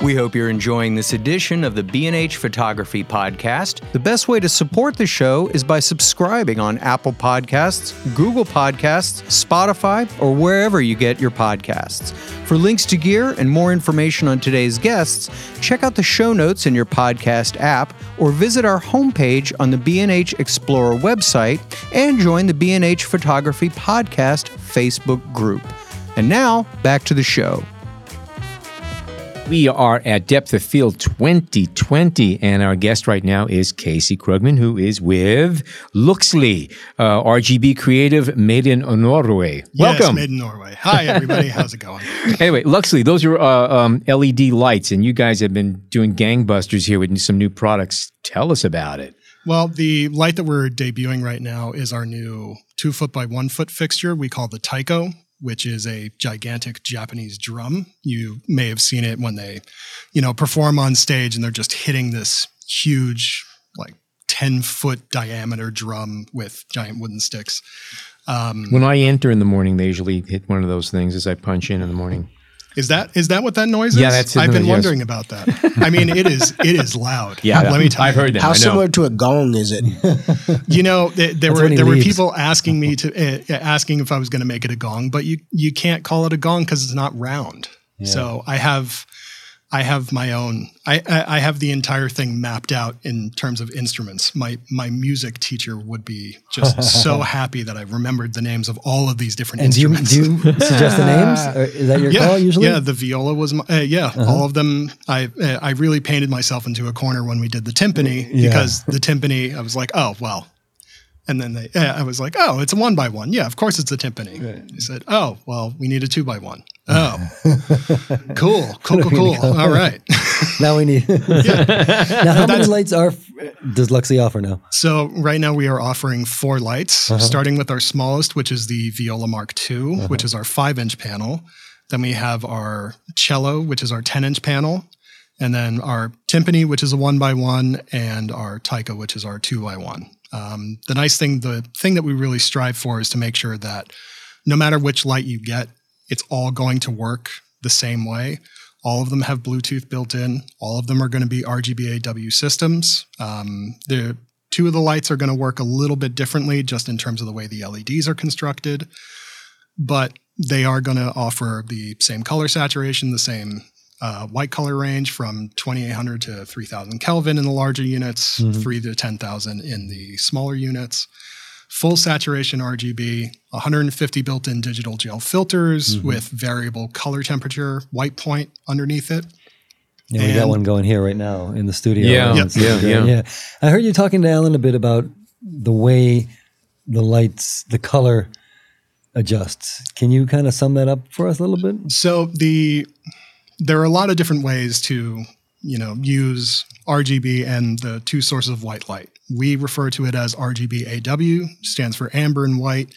We hope you're enjoying this edition of the B&H Photography Podcast. The best way to support the show is by subscribing on Apple Podcasts, Google Podcasts, Spotify, or wherever you get your podcasts. For links to gear and more information on today's guests, check out the show notes in your podcast app or visit our homepage on the B&H Explorer website and join the B&H Photography Podcast Facebook group. And now, back to the show. We are at Depth of Field 2020, and our guest right now is Casey Krugman, who is with Luxley, RGB Creative made in Norway. Welcome. Yes, made in Norway. Hi, everybody. How's it going? Anyway, Luxley, those are LED lights, and you guys have been doing gangbusters here with some new products. Tell us about it. Well, the light that we're debuting right now is our new 2-foot by 1-foot fixture we call the Taiko, which is a gigantic Japanese drum. You may have seen it when they, you know, perform on stage and they're just hitting this huge, like 10-foot diameter drum with giant wooden sticks. When I enter in the morning, they usually hit one of those things as I punch in the morning. Is that what that noise is? Yeah, that's it. I've been wondering about that. I mean, it is loud. Yeah, let me tell you. I've heard that. How similar to a gong is it? You know, there were people asking me asking if I was going to make it a gong, but you can't call it a gong because it's not round. Yeah. So I have my own. I have the entire thing mapped out in terms of instruments. My music teacher would be just so happy that I remembered the names of all of these different instruments. Do you suggest the names? Or is that your call usually? Yeah, the viola was my, all of them. I really painted myself into a corner when we did the timpani because the timpani, I was like, oh, well. And then I was like, oh, it's a 1x1. Yeah, of course it's a timpani. Right. He said, oh, well, we need a 2x1. Oh, cool. All right. Now we need. Now, how many lights does Luxley offer now? So right now we are offering 4 lights, starting with our smallest, which is the Viola Mark II, which is our 5-inch panel. Then we have our cello, which is our 10-inch panel. And then our timpani, which is a 1x1, and our taiko, which is our 2x1. The nice thing, the thing that we really strive for is to make sure that no matter which light you get, it's all going to work the same way. All of them have Bluetooth built in. All of them are going to be RGBAW systems. The 2 of the lights are going to work a little bit differently just in terms of the way the LEDs are constructed, but they are going to offer the same color saturation, the same white color range from 2800 to 3000 Kelvin in the larger units, 3 to 10,000 in the smaller units, full saturation RGB, 150 built-in digital gel filters with variable color temperature, white point underneath it. Yeah, we got one going here right now in the studio. Yeah. I heard you talking to Alan a bit about the way the lights, the color adjusts. Can you kind of sum that up for us a little bit? So there are a lot of different ways to, you know, use RGB and the 2 sources of white light. We refer to it as RGBAW, stands for amber and white.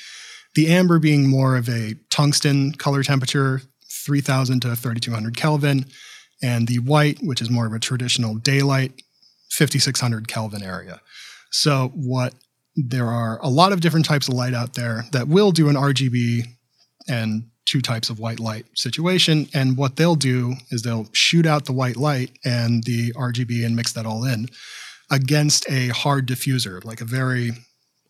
The amber being more of a tungsten color temperature, 3000 to 3200 Kelvin, and the white, which is more of a traditional daylight, 5600 Kelvin area. So there are a lot of different types of light out there that will do an RGB and 2 types of white light situation. And what they'll do is they'll shoot out the white light and the RGB and mix that all in against a hard diffuser, like a very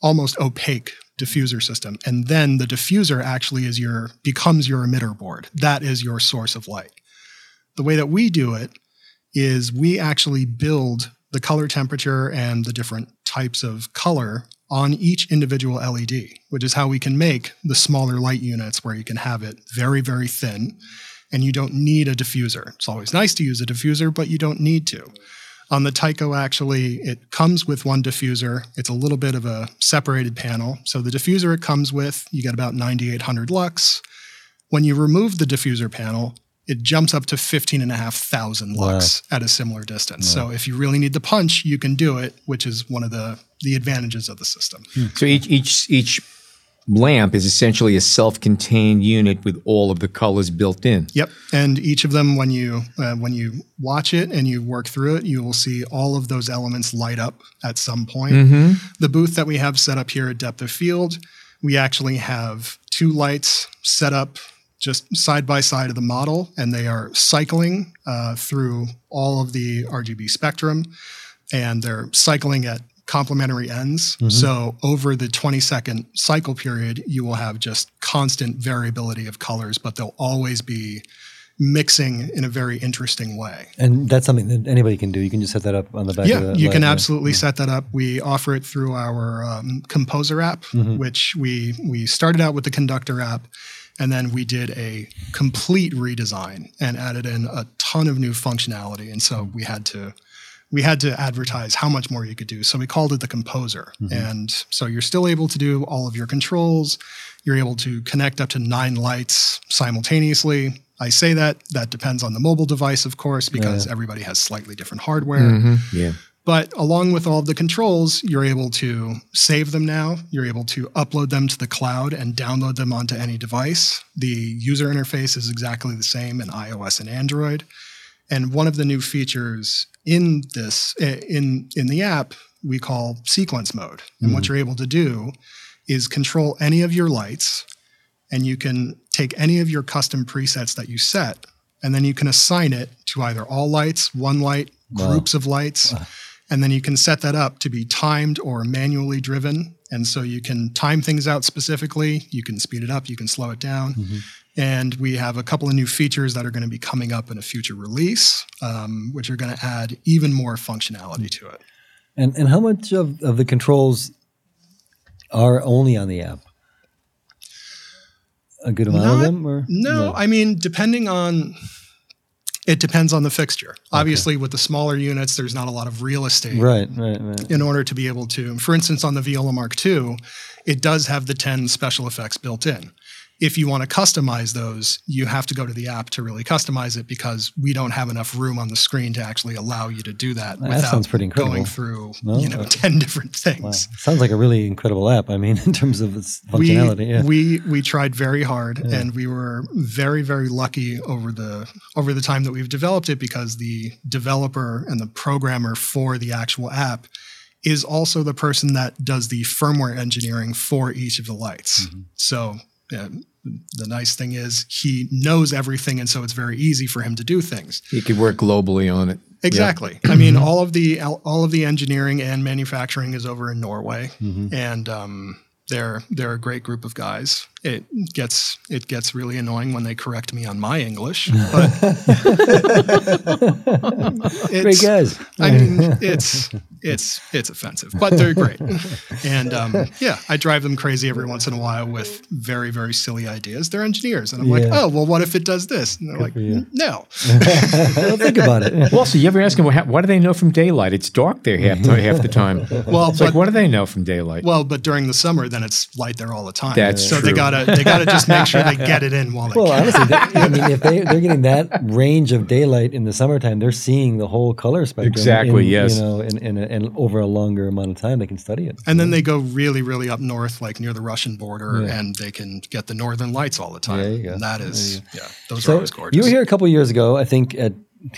almost opaque diffuser system. And then the diffuser actually is becomes your emitter board. That is your source of light. The way that we do it is we actually build the color temperature and the different types of color on each individual LED, which is how we can make the smaller light units where you can have it very, very thin and you don't need a diffuser. It's always nice to use a diffuser, but you don't need to. On the Taiko, actually, it comes with one diffuser. It's a little bit of a separated panel. So the diffuser it comes with, you get about 9,800 lux. When you remove the diffuser panel, it jumps up to 15,500 lux at a similar distance. So if you really need the punch, you can do it, which is one of the advantages of the system. So each lamp is essentially a self-contained unit with all of the colors built in. Yep. And each of them, when you watch it and you work through it, you will see all of those elements light up at some point. Mm-hmm. The booth that we have set up here at Depth of Field, we actually have two lights set up just side by side of the model, and they are cycling through all of the RGB spectrum, and they're cycling at complementary ends. Mm-hmm. So over the 20-second cycle period, you will have just constant variability of colors, but they'll always be mixing in a very interesting way. And that's something that anybody can do. You can just set that up on the back of the light. You can absolutely set that up. We offer it through our Composer app, mm-hmm. which we started out with the Conductor app, and then we did a complete redesign and added in a ton of new functionality. And so we had to advertise how much more you could do. So we called it the Composer. Mm-hmm. And so you're still able to do all of your controls. You're able to connect up to 9 lights simultaneously. I say that depends on the mobile device, of course, because everybody has slightly different hardware. Mm-hmm. Yeah. But along with all of the controls, you're able to save them now. You're able to upload them to the cloud and download them onto any device. The user interface is exactly the same in iOS and Android. And one of the new features in this, in the app, we call sequence mode. And what you're able to do is control any of your lights, and you can take any of your custom presets that you set, and then you can assign it to either all lights, one light, groups of lights, and then you can set that up to be timed or manually driven. And so you can time things out specifically. You can speed it up. You can slow it down. Mm-hmm. And we have a couple of new features that are going to be coming up in a future release, which are going to add even more functionality to it. And how much of the controls are only on the app? A good amount of them? Or? No, I mean, it depends on the fixture. Okay. Obviously, with the smaller units, there's not a lot of real estate right. in order to be able to. For instance, on the Viola Mark II, it does have the 10 special effects built in. If you want to customize those, you have to go to the app to really customize it, because we don't have enough room on the screen to actually allow you to do that without going through 10 different things. Wow. Sounds like a really incredible app, I mean, in terms of its functionality. We tried very hard, and we were very, very lucky over the time that we've developed it, because the developer and the programmer for the actual app is also the person that does the firmware engineering for each of the lights. Mm-hmm. So... Yeah, the nice thing is he knows everything, and so it's very easy for him to do things. He could work globally on it. Exactly. Yeah. I mean, all of the engineering and manufacturing is over in Norway, and they're a great group of guys. It gets really annoying when they correct me on my English, but great guys. I mean, it's offensive, but they're great. And I drive them crazy every once in a while with very, very silly ideas. They're engineers, and I'm like, oh, well, what if it does this? And they're like, no. Don't think about it. Well, so you ever ask them, well, what do they know from daylight? It's dark there half the time. Well, it's like, what do they know from daylight? Well, but during the summer, then it's light there all the time. That's true. They gotta just make sure they get it in while they can. Honestly, if they're getting that range of daylight in the summertime, they're seeing the whole color spectrum. Exactly. Yes. And over a longer amount of time, they can study it. And then they go really, really up north, like near the Russian border, and they can get the northern lights all the time. There you go. And that is, those are always gorgeous. You were here a couple of years ago, I think, at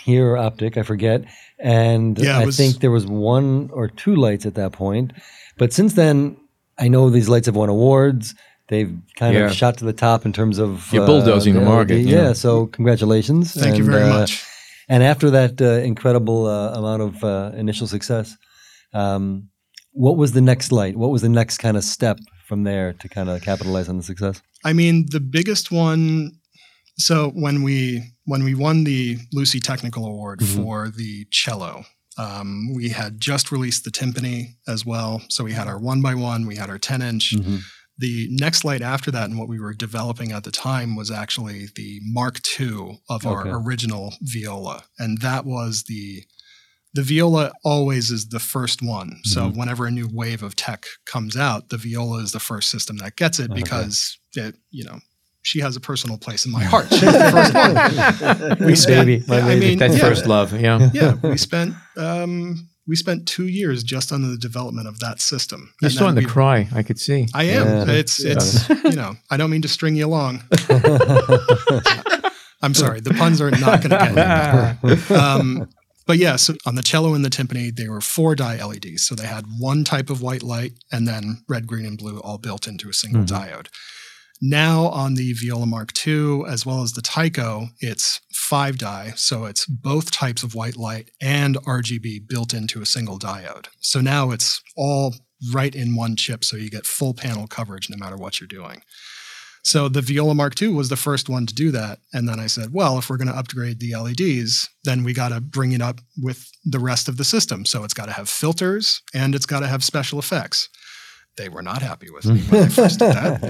Here or Optic, I forget, and I think there was 1 or 2 lights at that point. But since then, I know these lights have won awards. They've kind of shot to the top in terms of... You're bulldozing the market. Yeah, so congratulations. Thank you very much. And after that incredible amount of initial success, what was the next light? What was the next kind of step from there to kind of capitalize on the success? I mean, the biggest one... So when we won the Lucy Technical Award for the cello, we had just released the timpani as well. So we had our 1x1, we had our 10-inch... The next light after that, and what we were developing at the time, was actually the Mark II of our original Viola. And that was the Viola always is the first one. Mm-hmm. So whenever a new wave of tech comes out, the Viola is the first system that gets it because it, you know, she has a personal place in my heart. She's the first one. First love. Yeah. Yeah. We spent 2 years just under the development of that system. You're still on the cry, I could see. I am. Yeah. It's you know, I don't mean to string you along. I'm sorry, the puns are not going to get me. But yeah, so on the cello and the timpani, they were 4-die LEDs. So they had one type of white light and then red, green, and blue all built into a single diode. Now on the Viola Mark II, as well as the Taiko, it's 5-die. So it's both types of white light and RGB built into a single diode. So now it's all right in one chip. So you get full panel coverage no matter what you're doing. So the Viola Mark II was the first one to do that. And then I said, well, if we're going to upgrade the LEDs, then we got to bring it up with the rest of the system. So it's got to have filters and it's got to have special effects. They were not happy with me when I first did that.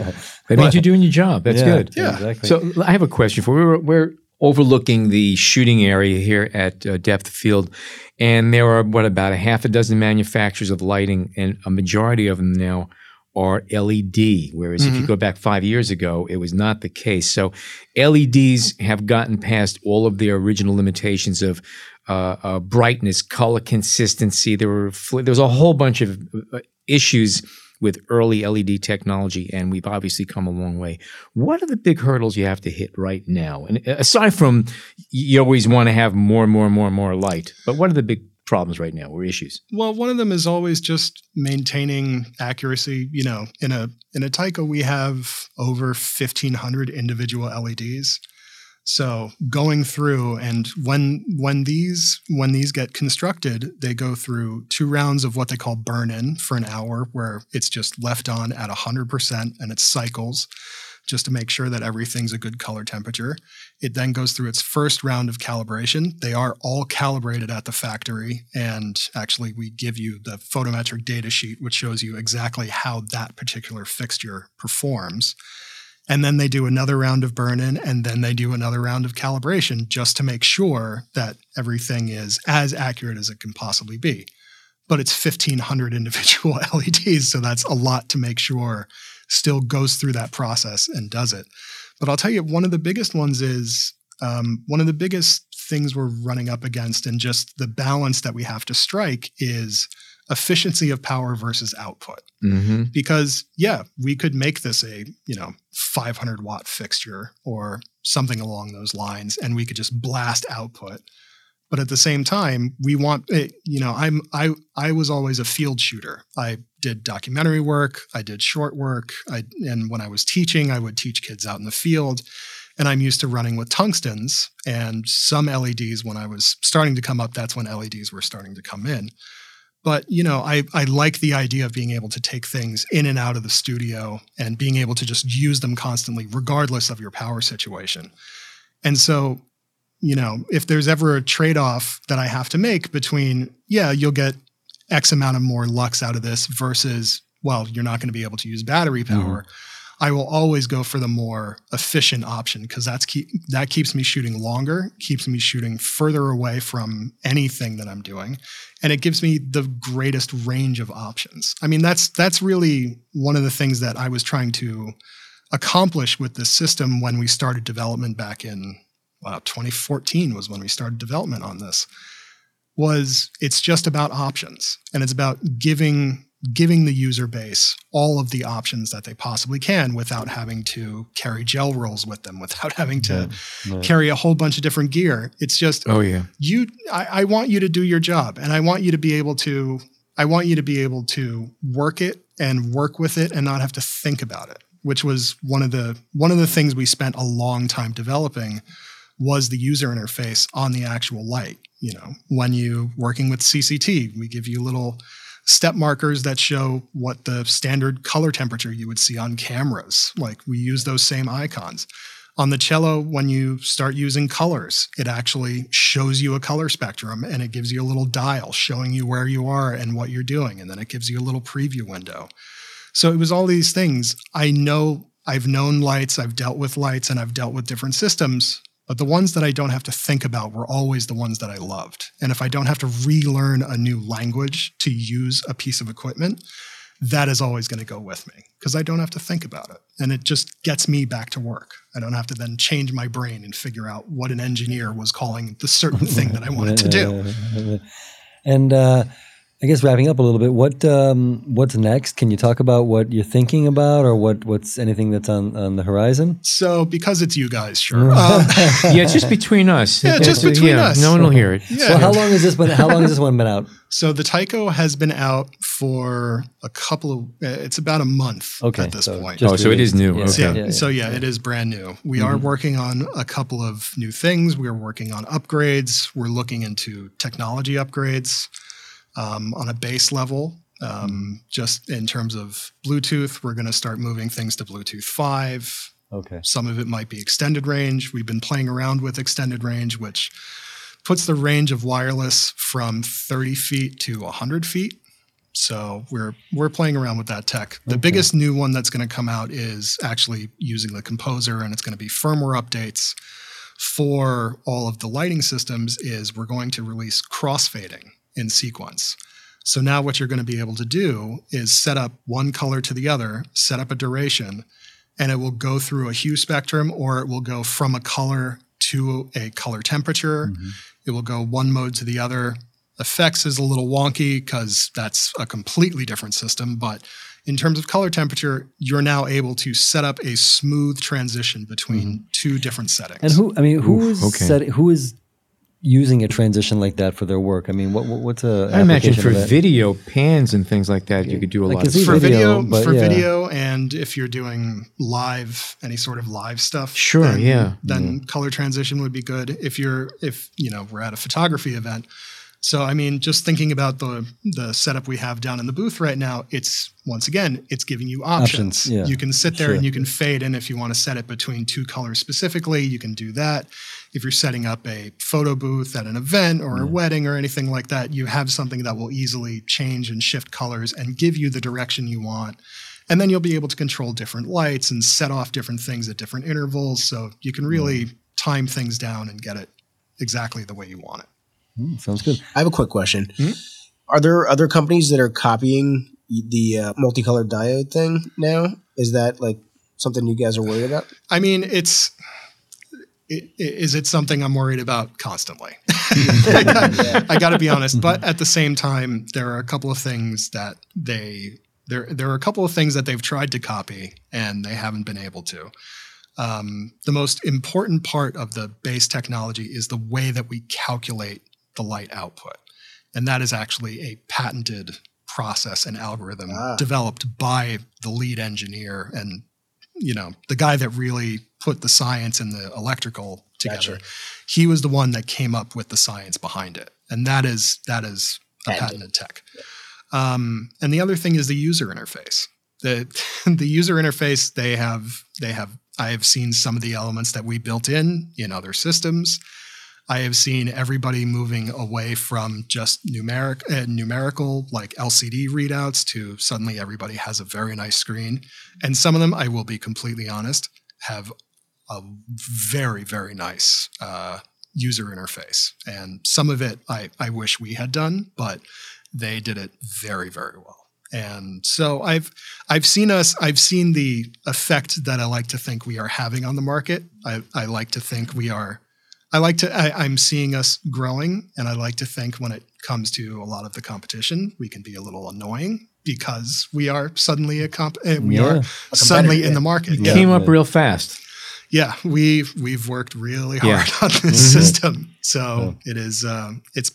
That means you're doing your job. That's good. Yeah, exactly. So I have a question for you. We're overlooking the shooting area here at Depth of Field, and there are, about 6 manufacturers of lighting, and a majority of them now are LED, whereas if you go back 5 years ago, it was not the case. So LEDs have gotten past all of their original limitations of brightness, color consistency. There was a whole bunch of issues with early LED technology, and we've obviously come a long way. What are the big hurdles you have to hit right now? And aside from you always want to have more light, but what are the big problems right now or issues? Well, one of them is always just maintaining accuracy. You know, in a Taiko, we have over 1,500 individual LEDs. So going through, and when these get constructed, they go through 2 rounds of what they call burn-in for an hour, where it's just left on at 100% and it cycles just to make sure that everything's a good color temperature. It then goes through its first round of calibration. They are all calibrated at the factory, and actually we give you the photometric data sheet, which shows you exactly how that particular fixture performs. And then they do another round of burn-in, and then they do another round of calibration just to make sure that everything is as accurate as it can possibly be. But it's 1,500 individual LEDs, so that's a lot to make sure still goes through that process and does it. But I'll tell you, one of the biggest ones is one of the biggest things we're running up against, and just the balance that we have to strike is efficiency of power versus output. Mm-hmm. Because, yeah, we could make this a, 500-watt fixture or something along those lines, and we could just blast output. But at the same time, we want it, I was always a field shooter. I did documentary work. I did short work. And when I was teaching, I would teach kids out in the field. And I'm used to running with tungstens and some LEDs. When I was starting to come up, that's when LEDs were starting to come in. But, I like the idea of being able to take things in and out of the studio and being able to just use them constantly, regardless of your power situation. And so, if there's ever a trade-off that I have to make between, you'll get X amount of more lux out of this versus, you're not going to be able to use battery power, I will always go for the more efficient option, because that keeps me shooting longer, keeps me shooting further away from anything that I'm doing, and it gives me the greatest range of options. I mean, that's really one of the things that I was trying to accomplish with this system when we started development back in 2014 was when we started development on this. It's just about options, and it's about giving the user base all of the options that they possibly can without having to carry gel rolls with them, without having to carry a whole bunch of different gear. It's just, I want you to do your job, and I want you to be able to, work it and work with it and not have to think about it, which was one of the things we spent a long time developing was the user interface on the actual light. When you working with CCT, we give you little step markers that show what the standard color temperature you would see on cameras. Like, we use those same icons. On the cello, when you start using colors, it actually shows you a color spectrum, and it gives you a little dial showing you where you are and what you're doing. And then it gives you a little preview window. So it was all these things. I know I've known lights, I've dealt with lights, and I've dealt with different systems. But the ones that I don't have to think about were always the ones that I loved. And if I don't have to relearn a new language to use a piece of equipment, that is always going to go with me because I don't have to think about it. And it just gets me back to work. I don't have to then change my brain and figure out what an engineer was calling the certain thing that I wanted to do. And I guess wrapping up a little bit, what's next? Can you talk about what you're thinking about or what's anything that's on the horizon? So because it's you guys, sure. Yeah, it's just between us. Yeah, just between us. No one will hear it. Yeah. So how long has this one been out? So the Taiko has been out for it's about a month at this point. Oh, so it is new. Yeah. Okay. It is brand new. We are working on a couple of new things. We are working on upgrades. We're looking into technology upgrades on a base level. Just in terms of Bluetooth, we're going to start moving things to Bluetooth 5. Okay. Some of it might be extended range. We've been playing around with extended range, which puts the range of wireless from 30 feet to 100 feet. So we're playing around with that tech. The biggest new one that's going to come out is actually using the Composer, and it's going to be firmware updates for all of the lighting systems. Is we're going to release crossfading in sequence. So now what you're going to be able to do is set up one color to the other, set up a duration, and it will go through a hue spectrum, or it will go from a color to a color temperature. Mm-hmm. It will go one mode to the other. Effects is a little wonky because that's a completely different system. But in terms of color temperature, you're now able to set up a smooth transition between two different settings. And who is using a transition like that for their work? I mean, what's a? I imagine for video pans and things like that, you could do a lot of stuff. For video, and if you're doing live, any sort of live stuff, sure, then color transition would be good. If we're at a photography event. So, I mean, just thinking about the setup we have down in the booth right now, it's, once again, it's giving you options. Yeah. You can sit there and you can fade in if you want to set it between two colors specifically. You can do that. If you're setting up a photo booth at an event or a wedding or anything like that, you have something that will easily change and shift colors and give you the direction you want. And then you'll be able to control different lights and set off different things at different intervals. So you can really time things down and get it exactly the way you want it. Sounds good. I have a quick question. Mm-hmm. Are there other companies that are copying the multicolored diode thing now? Is that like something you guys are worried about? I mean, is it something I'm worried about constantly? I got to be honest. But at the same time, there are a couple of things that they've tried to copy and they haven't been able to. The most important part of the base technology is the way that we calculate the light output. And that is actually a patented process and algorithm developed by the lead engineer and, the guy that really put the science and the electrical together. Gotcha. He was the one that came up with the science behind it. And that is a patented tech. Yeah. And the other thing is the user interface. The user interface, I have seen some of the elements that we built in other systems. I have seen everybody moving away from just numerical, like LCD readouts, to suddenly everybody has a very nice screen. And some of them, I will be completely honest, have a very, very nice user interface. And some of it I wish we had done, but they did it very, very well. And so I've seen the effect that I like to think we are having on the market. I'm seeing us growing, and I like to think when it comes to a lot of the competition, we can be a little annoying because we are suddenly in the market. You came up real fast. Yeah, we've worked really hard on this system. So it is it's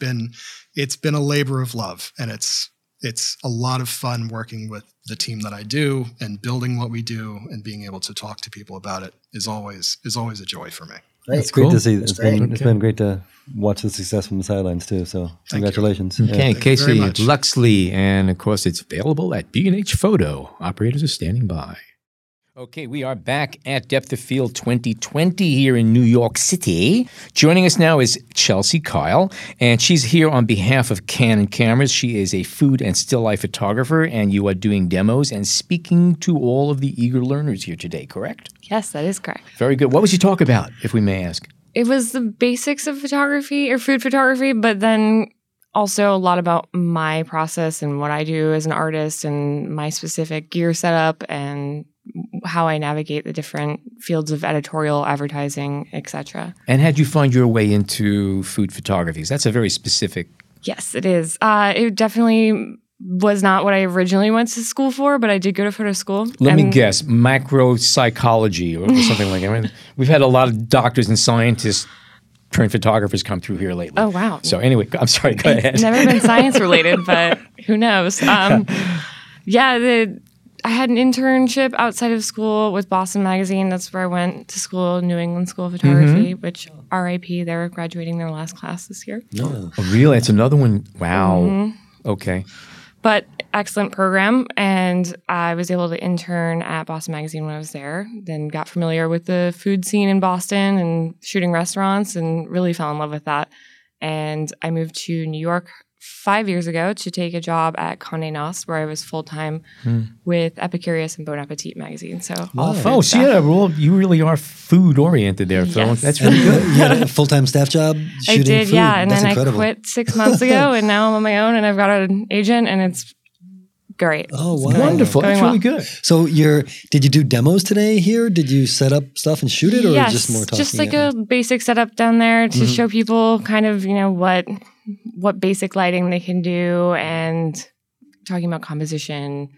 been a labor of love, and it's a lot of fun working with the team that I do, and building what we do and being able to talk to people about it is always a joy for me. That's great to see. It's been great to watch the success from the sidelines too. So congratulations. Okay, Casey Luxley. And of course it's available at B&H Photo. Operators are standing by. Okay, we are back at Depth of Field 2020 here in New York City. Joining us now is Chelsea Kyle, and she's here on behalf of Canon Cameras. She is a food and still life photographer, and you are doing demos and speaking to all of the eager learners here today, correct? Yes, that is correct. Very good. What was your talk about, if we may ask? It was the basics of photography or food photography, but then also a lot about my process and what I do as an artist and my specific gear setup and how I navigate the different fields of editorial, advertising, etc. And how'd you find your way into food photography? That's a very specific... Yes, it is. It definitely was not what I originally went to school for, but I did go to photo school. Let me guess, macro psychology or something like that. I mean, we've had a lot of doctors and scientists print photographers come through here lately. Oh, wow. So anyway, I'm sorry, go ahead. It's never been science related, but who knows. I had an internship outside of school with Boston Magazine. That's where I went to school, New England School of Photography, which RIP, they're graduating their last class this year. No. Oh, really? It's another one. Wow. Mm-hmm. Okay. But excellent program, and I was able to intern at Boston Magazine when I was there, then got familiar with the food scene in Boston and shooting restaurants and really fell in love with that. And I moved to New York 5 years ago to take a job at Condé Nast, where I was full-time with Epicurious and Bon Appetit magazine. So you really are food-oriented there. So yes. That's really good. You had a full-time staff job shooting food. I did, yeah. And that's incredible. I quit 6 months ago, and now I'm on my own, and I've got an agent, and it's great. Oh, wow. Wonderful. That's really good. So did you do demos today here? Did you set up stuff and shoot it, or just more talking? Just like a basic setup down there to show people kind of, what basic lighting they can do and talking about composition,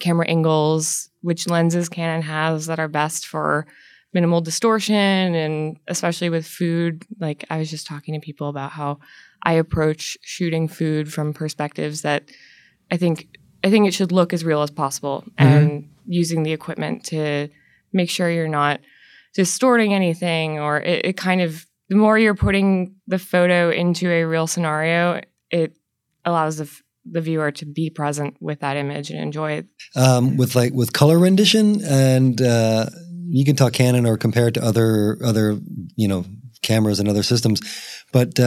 camera angles, which lenses Canon has that are best for minimal distortion, and especially with food. Like I was just talking to people about how I approach shooting food from perspectives that I think it should look as real as possible, and using the equipment to make sure you're not distorting anything, or it kind of... The more you're putting the photo into a real scenario, it allows the viewer to be present with that image and enjoy it. With color rendition, and you can talk Canon or compare it to other cameras and other systems. But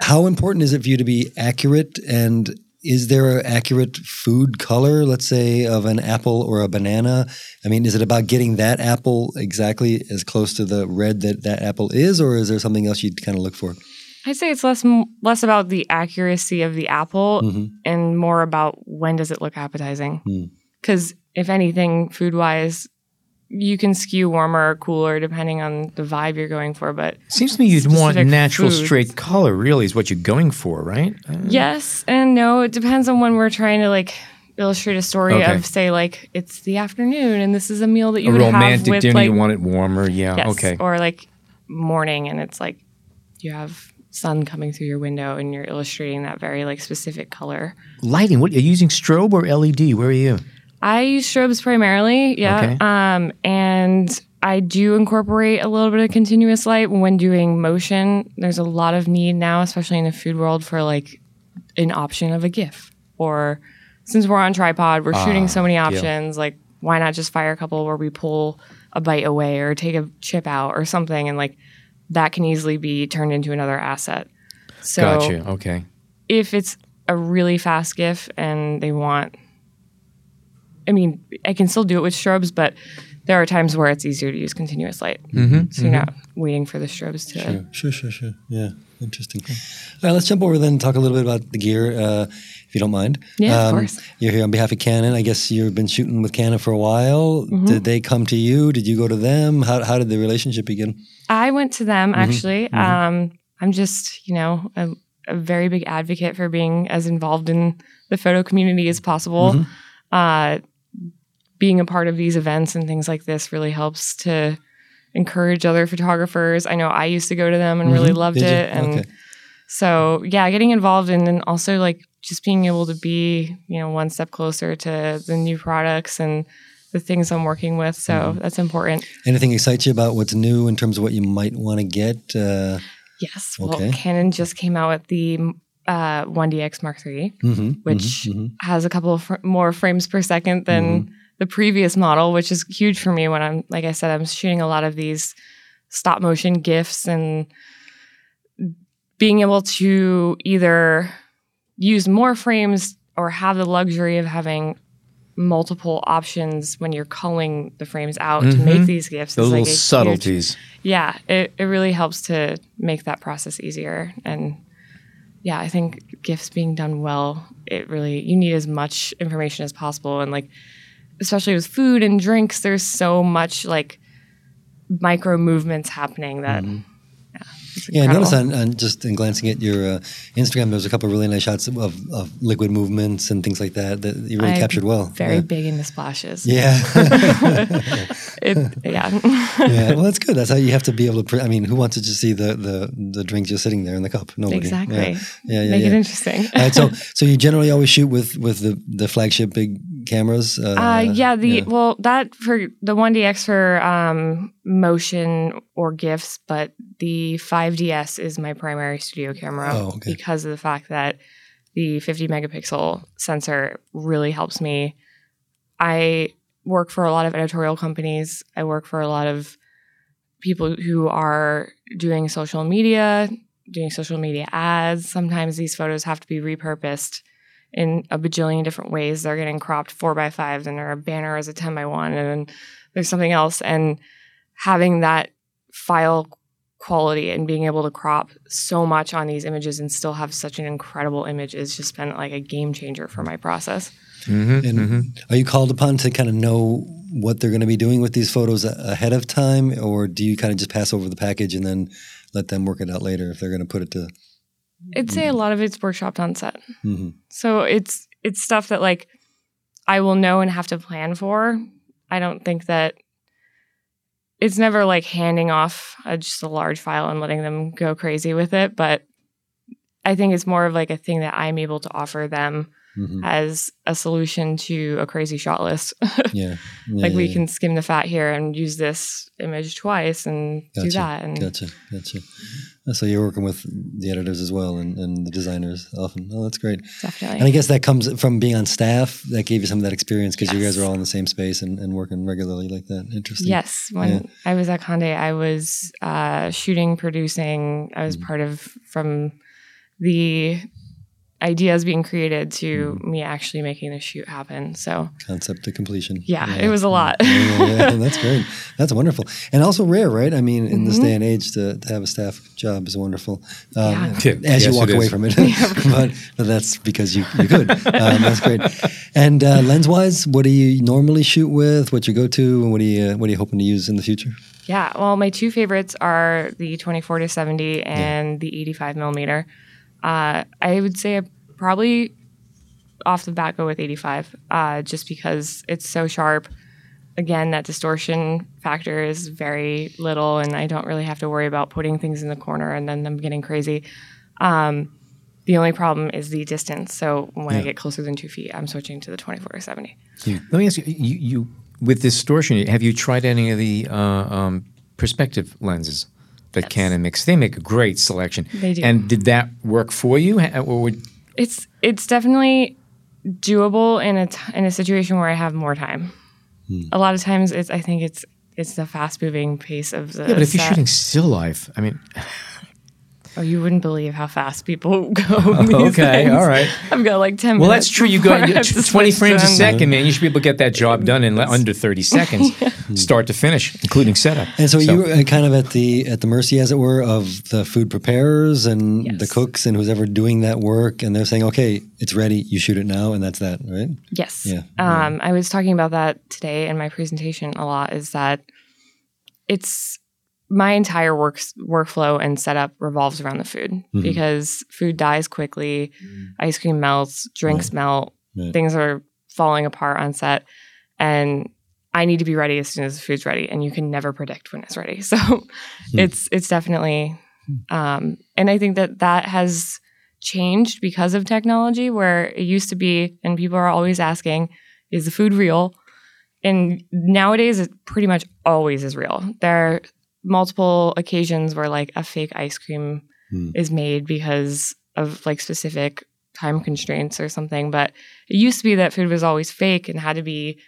how important is it for you to be accurate? And is there an accurate food color, let's say, of an apple or a banana? I mean, is it about getting that apple exactly as close to the red that apple is, or is there something else you'd kind of look for? I'd say it's less about the accuracy of the apple and more about when does it look appetizing. Because if anything, food-wise, you can skew warmer or cooler depending on the vibe you're going for. But seems to me you'd want natural straight color really is what you're going for, right? Yes and no. It depends on when we're trying to illustrate a story of, say, it's the afternoon and this is a meal that you would have with... A romantic dinner, you want it warmer, yeah, yes, okay. Or morning and it's you have sun coming through your window and you're illustrating that very specific color. Lighting, what, are you using strobe or LED? Where are you? I use strobes primarily, yeah. Okay. And I do incorporate a little bit of continuous light when doing motion. There's a lot of need now, especially in the food world, for an option of a GIF. Or since we're on tripod, we're shooting so many options, why not just fire a couple where we pull a bite away or take a chip out or something, and that can easily be turned into another asset. So gotcha, okay. If it's a really fast GIF and they want... I mean, I can still do it with strobes, but there are times where it's easier to use continuous light. So you're not waiting for the strobes to... Sure. Yeah, interesting. All right, let's jump over then and talk a little bit about the gear, if you don't mind. Yeah, of course. You're here on behalf of Canon. I guess you've been shooting with Canon for a while. Did they come to you? Did you go to them? How did the relationship begin? I went to them, actually. I'm just, a very big advocate for being as involved in the photo community as possible. Being a part of these events and things like this really helps to encourage other photographers. I know I used to go to them and really loved it. And so, yeah, getting involved and then also just being able to be, one step closer to the new products and the things I'm working with. So that's important. Anything excites you about what's new in terms of what you might want to get? Yes. Well, okay. Canon just came out with the A1X Mark III, which has a couple of more frames per second than the previous model, which is huge for me when I'm, like I said, I'm shooting a lot of these stop motion GIFs, and being able to either use more frames or have the luxury of having multiple options when you're culling the frames out to make these GIFs. Those little subtleties. Yeah, it really helps to make that process easier. And yeah, I think GIFs being done well, it really, you need as much information as possible. And like, especially with food and drinks, there's so much like micro movements happening that yeah, I noticed on just in glancing at your Instagram, there was a couple of really nice shots of liquid movements and things like that you really captured well. Very big in the splashes. Yeah. Yeah. Well, that's good. That's how you have to be able to. I mean, who wants to just see the drink just sitting there in the cup? Nobody. Exactly. Yeah. Make it interesting. All right, so you generally always shoot with the flagship big cameras. Well, that for the 1DX for motion or GIFs, but the 5DS is my primary studio camera because of the fact that the 50 megapixel sensor really helps me. I work for a lot of editorial companies. I work for a lot of people who are doing social media ads. Sometimes these photos have to be repurposed in a bajillion different ways. They're getting cropped 4x5s, and their banner is a 10x1, and then there's something else. And having that file quality and being able to crop so much on these images and still have such an incredible image has just been like a game changer for my process. Are you called upon to kind of know what they're going to be doing with these photos ahead of time, or do you kind of just pass over the package and then let them work it out later if they're going to put it to? I'd say a lot of it's workshopped on set. So it's stuff that like I will know and have to plan for. I don't think that it's never like handing off just a large file and letting them go crazy with it. But I think it's more of like a thing that I'm able to offer them as a solution to a crazy shot list. We can skim the fat here and use this image twice and do that. And Gotcha. So you're working with the editors as well and the designers often. Oh, that's great. Definitely. And I guess that comes from being on staff. That gave you some of that experience because you guys are all in the same space and working regularly like that. Interesting. Yes. When I was at Condé, I was shooting, producing. I was part of from the ideas being created to me actually making the shoot happen. So concept to completion. Yeah, it was a lot. That's great. That's wonderful. And also rare, right? I mean, in this day and age, to have a staff job is wonderful. As you walk away from it. But that's because you're good. That's great. And lens-wise, what do you normally shoot with? What's your go-to? And what are you hoping to use in the future? Yeah, well, my two favorites are the 24-70 and the 85 millimeter. I would say I probably off the bat go with 85 just because it's so sharp. Again, that distortion factor is very little, and I don't really have to worry about putting things in the corner and then them getting crazy. The only problem is the distance. So when I get closer than 2 feet, I'm switching to the 24-70. Yeah. Let me ask you, you with distortion, have you tried any of the perspective lenses? That Canon makes. They make a great selection. They do. And did that work for you? Or it's definitely doable in a situation where I have more time. A lot of times, I think it's the fast moving pace of the. Yeah, but if you're shooting still life, I mean. Oh, you wouldn't believe how fast people go. Okay, all right. I've got like 10 minutes. Well, that's true. You go 20 frames a second, man. You should be able to get that job done in under 30 seconds, start to finish, including setup. And so you were kind of at the mercy, as it were, of the food preparers and the cooks and who's ever doing that work. And they're saying, okay, it's ready. You shoot it now. And that's that, right? Yes. Yeah. I was talking about that today in my presentation a lot, is that it's... my entire workflow and setup revolves around the food because food dies quickly, ice cream melts, drinks melt, things are falling apart on set, and I need to be ready as soon as the food's ready, and you can never predict when it's ready. So it's definitely, and I think that has changed because of technology, where it used to be, and people are always asking, is the food real? And nowadays it pretty much always is real. There are multiple occasions where like a fake ice cream is made because of like specific time constraints or something. But it used to be that food was always fake and had to be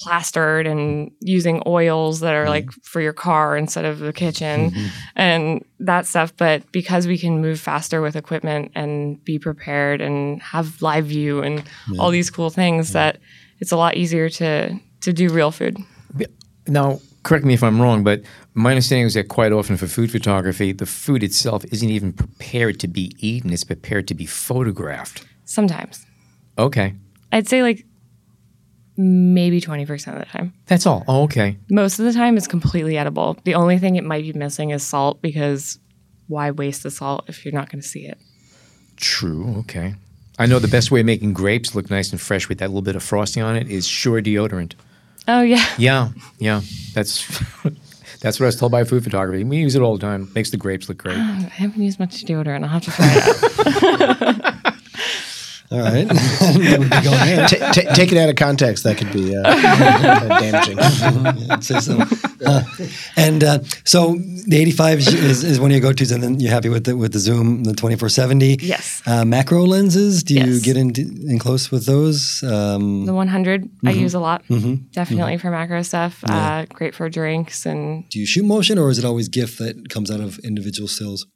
plastered and using oils that are like for your car instead of the kitchen and that stuff. But because we can move faster with equipment and be prepared and have live view and all these cool things, that it's a lot easier to do real food. Now, correct me if I'm wrong, but my understanding is that quite often for food photography, the food itself isn't even prepared to be eaten. It's prepared to be photographed. Sometimes. Okay. I'd say like maybe 20% of the time. That's all. Oh, okay. Most of the time it's completely edible. The only thing it might be missing is salt, because why waste the salt if you're not going to see it? True. Okay. I know the best way of making grapes look nice and fresh with that little bit of frosting on it is Sure deodorant. Oh, yeah. Yeah. Yeah. That's what I was told by food photography. We use it all the time. Makes the grapes look great. I haven't used much deodorant. I'll have to try it out. All right. Take it out of context. That could be damaging. So the 85 is one of your go-tos, and then you're happy with the zoom, the 24-70. Yes. Macro lenses, do you get in close with those? The 100 I use a lot, definitely for macro stuff. Yeah. Great for drinks. And do you shoot motion, or is it always GIF that comes out of individual stills?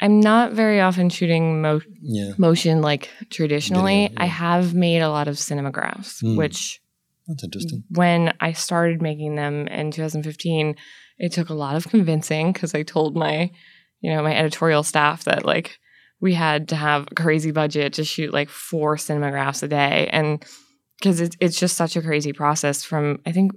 I'm not very often shooting motion like traditionally. I have made a lot of cinemagraphs, which that's interesting. When I started making them in 2015, it took a lot of convincing, because I told my editorial staff that like we had to have a crazy budget to shoot like 4 cinemagraphs a day, and because it's just such a crazy process. I think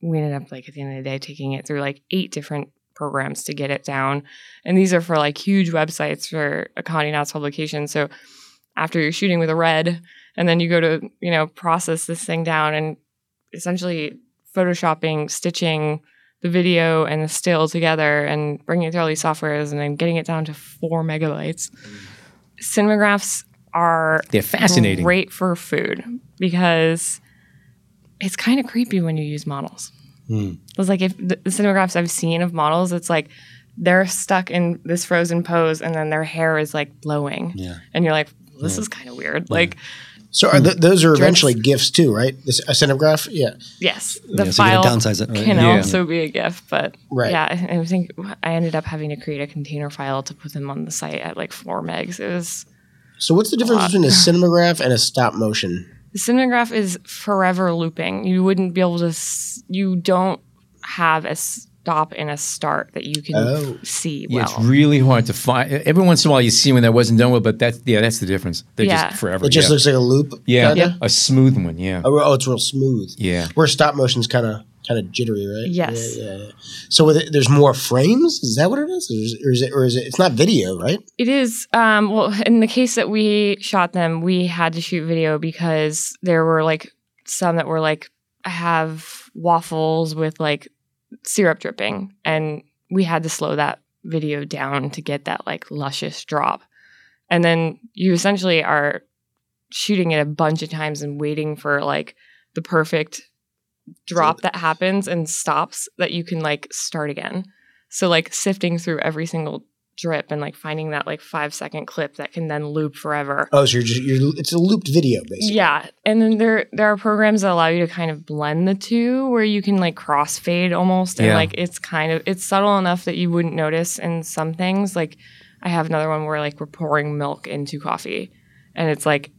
we ended up like at the end of the day taking it through like 8 different programs to get it down. And these are for like huge websites for a Condé Nast publication. So after you're shooting with a red, and then you go to, process this thing down and essentially photoshopping, stitching the video and the still together and bringing it through all these softwares and then getting it down to 4 megabytes. Cinemagraphs are fascinating. Great for food, because it's kind of creepy when you use models. It was like if the cinemagraphs I've seen of models, it's like they're stuck in this frozen pose and then their hair is like blowing. Yeah. And you're like, this is kind of weird. Yeah. Like, so are those are eventually GIFs too, right? A cinemagraph? Yeah. Yes. The file so downsize it, right? Can also be a GIF, but I think I ended up having to create a container file to put them on the site at like 4 megs. It was So what's the difference between a cinemagraph and a stop motion? The cinemagraph is forever looping. You wouldn't be able to, you don't have a stop and a start that you can see well. Yeah, it's really hard to find. Every once in a while you see when that wasn't done well, but that's the difference. They're just forever. It just looks like a loop. Yeah, a smooth one, Oh, it's real smooth. Yeah. Where stop motion's kind of jittery, right? Yes. Yeah. So with it, there's more frames? Is that what it is? Or is it? It's not video, right? It is. Well, in the case that we shot them, we had to shoot video because there were like some that were like, I have waffles with like syrup dripping, and we had to slow that video down to get that like luscious drop. And then you essentially are shooting it a bunch of times and waiting for like the perfect drop that happens and stops that you can like start again. So like sifting through every single drip and like finding that like 5-second clip that can then loop forever. Oh, so it's a looped video basically. Yeah. And then there are programs that allow you to kind of blend the two where you can like crossfade almost. And like it's subtle enough that you wouldn't notice in some things. Like I have another one where like we're pouring milk into coffee, and it's like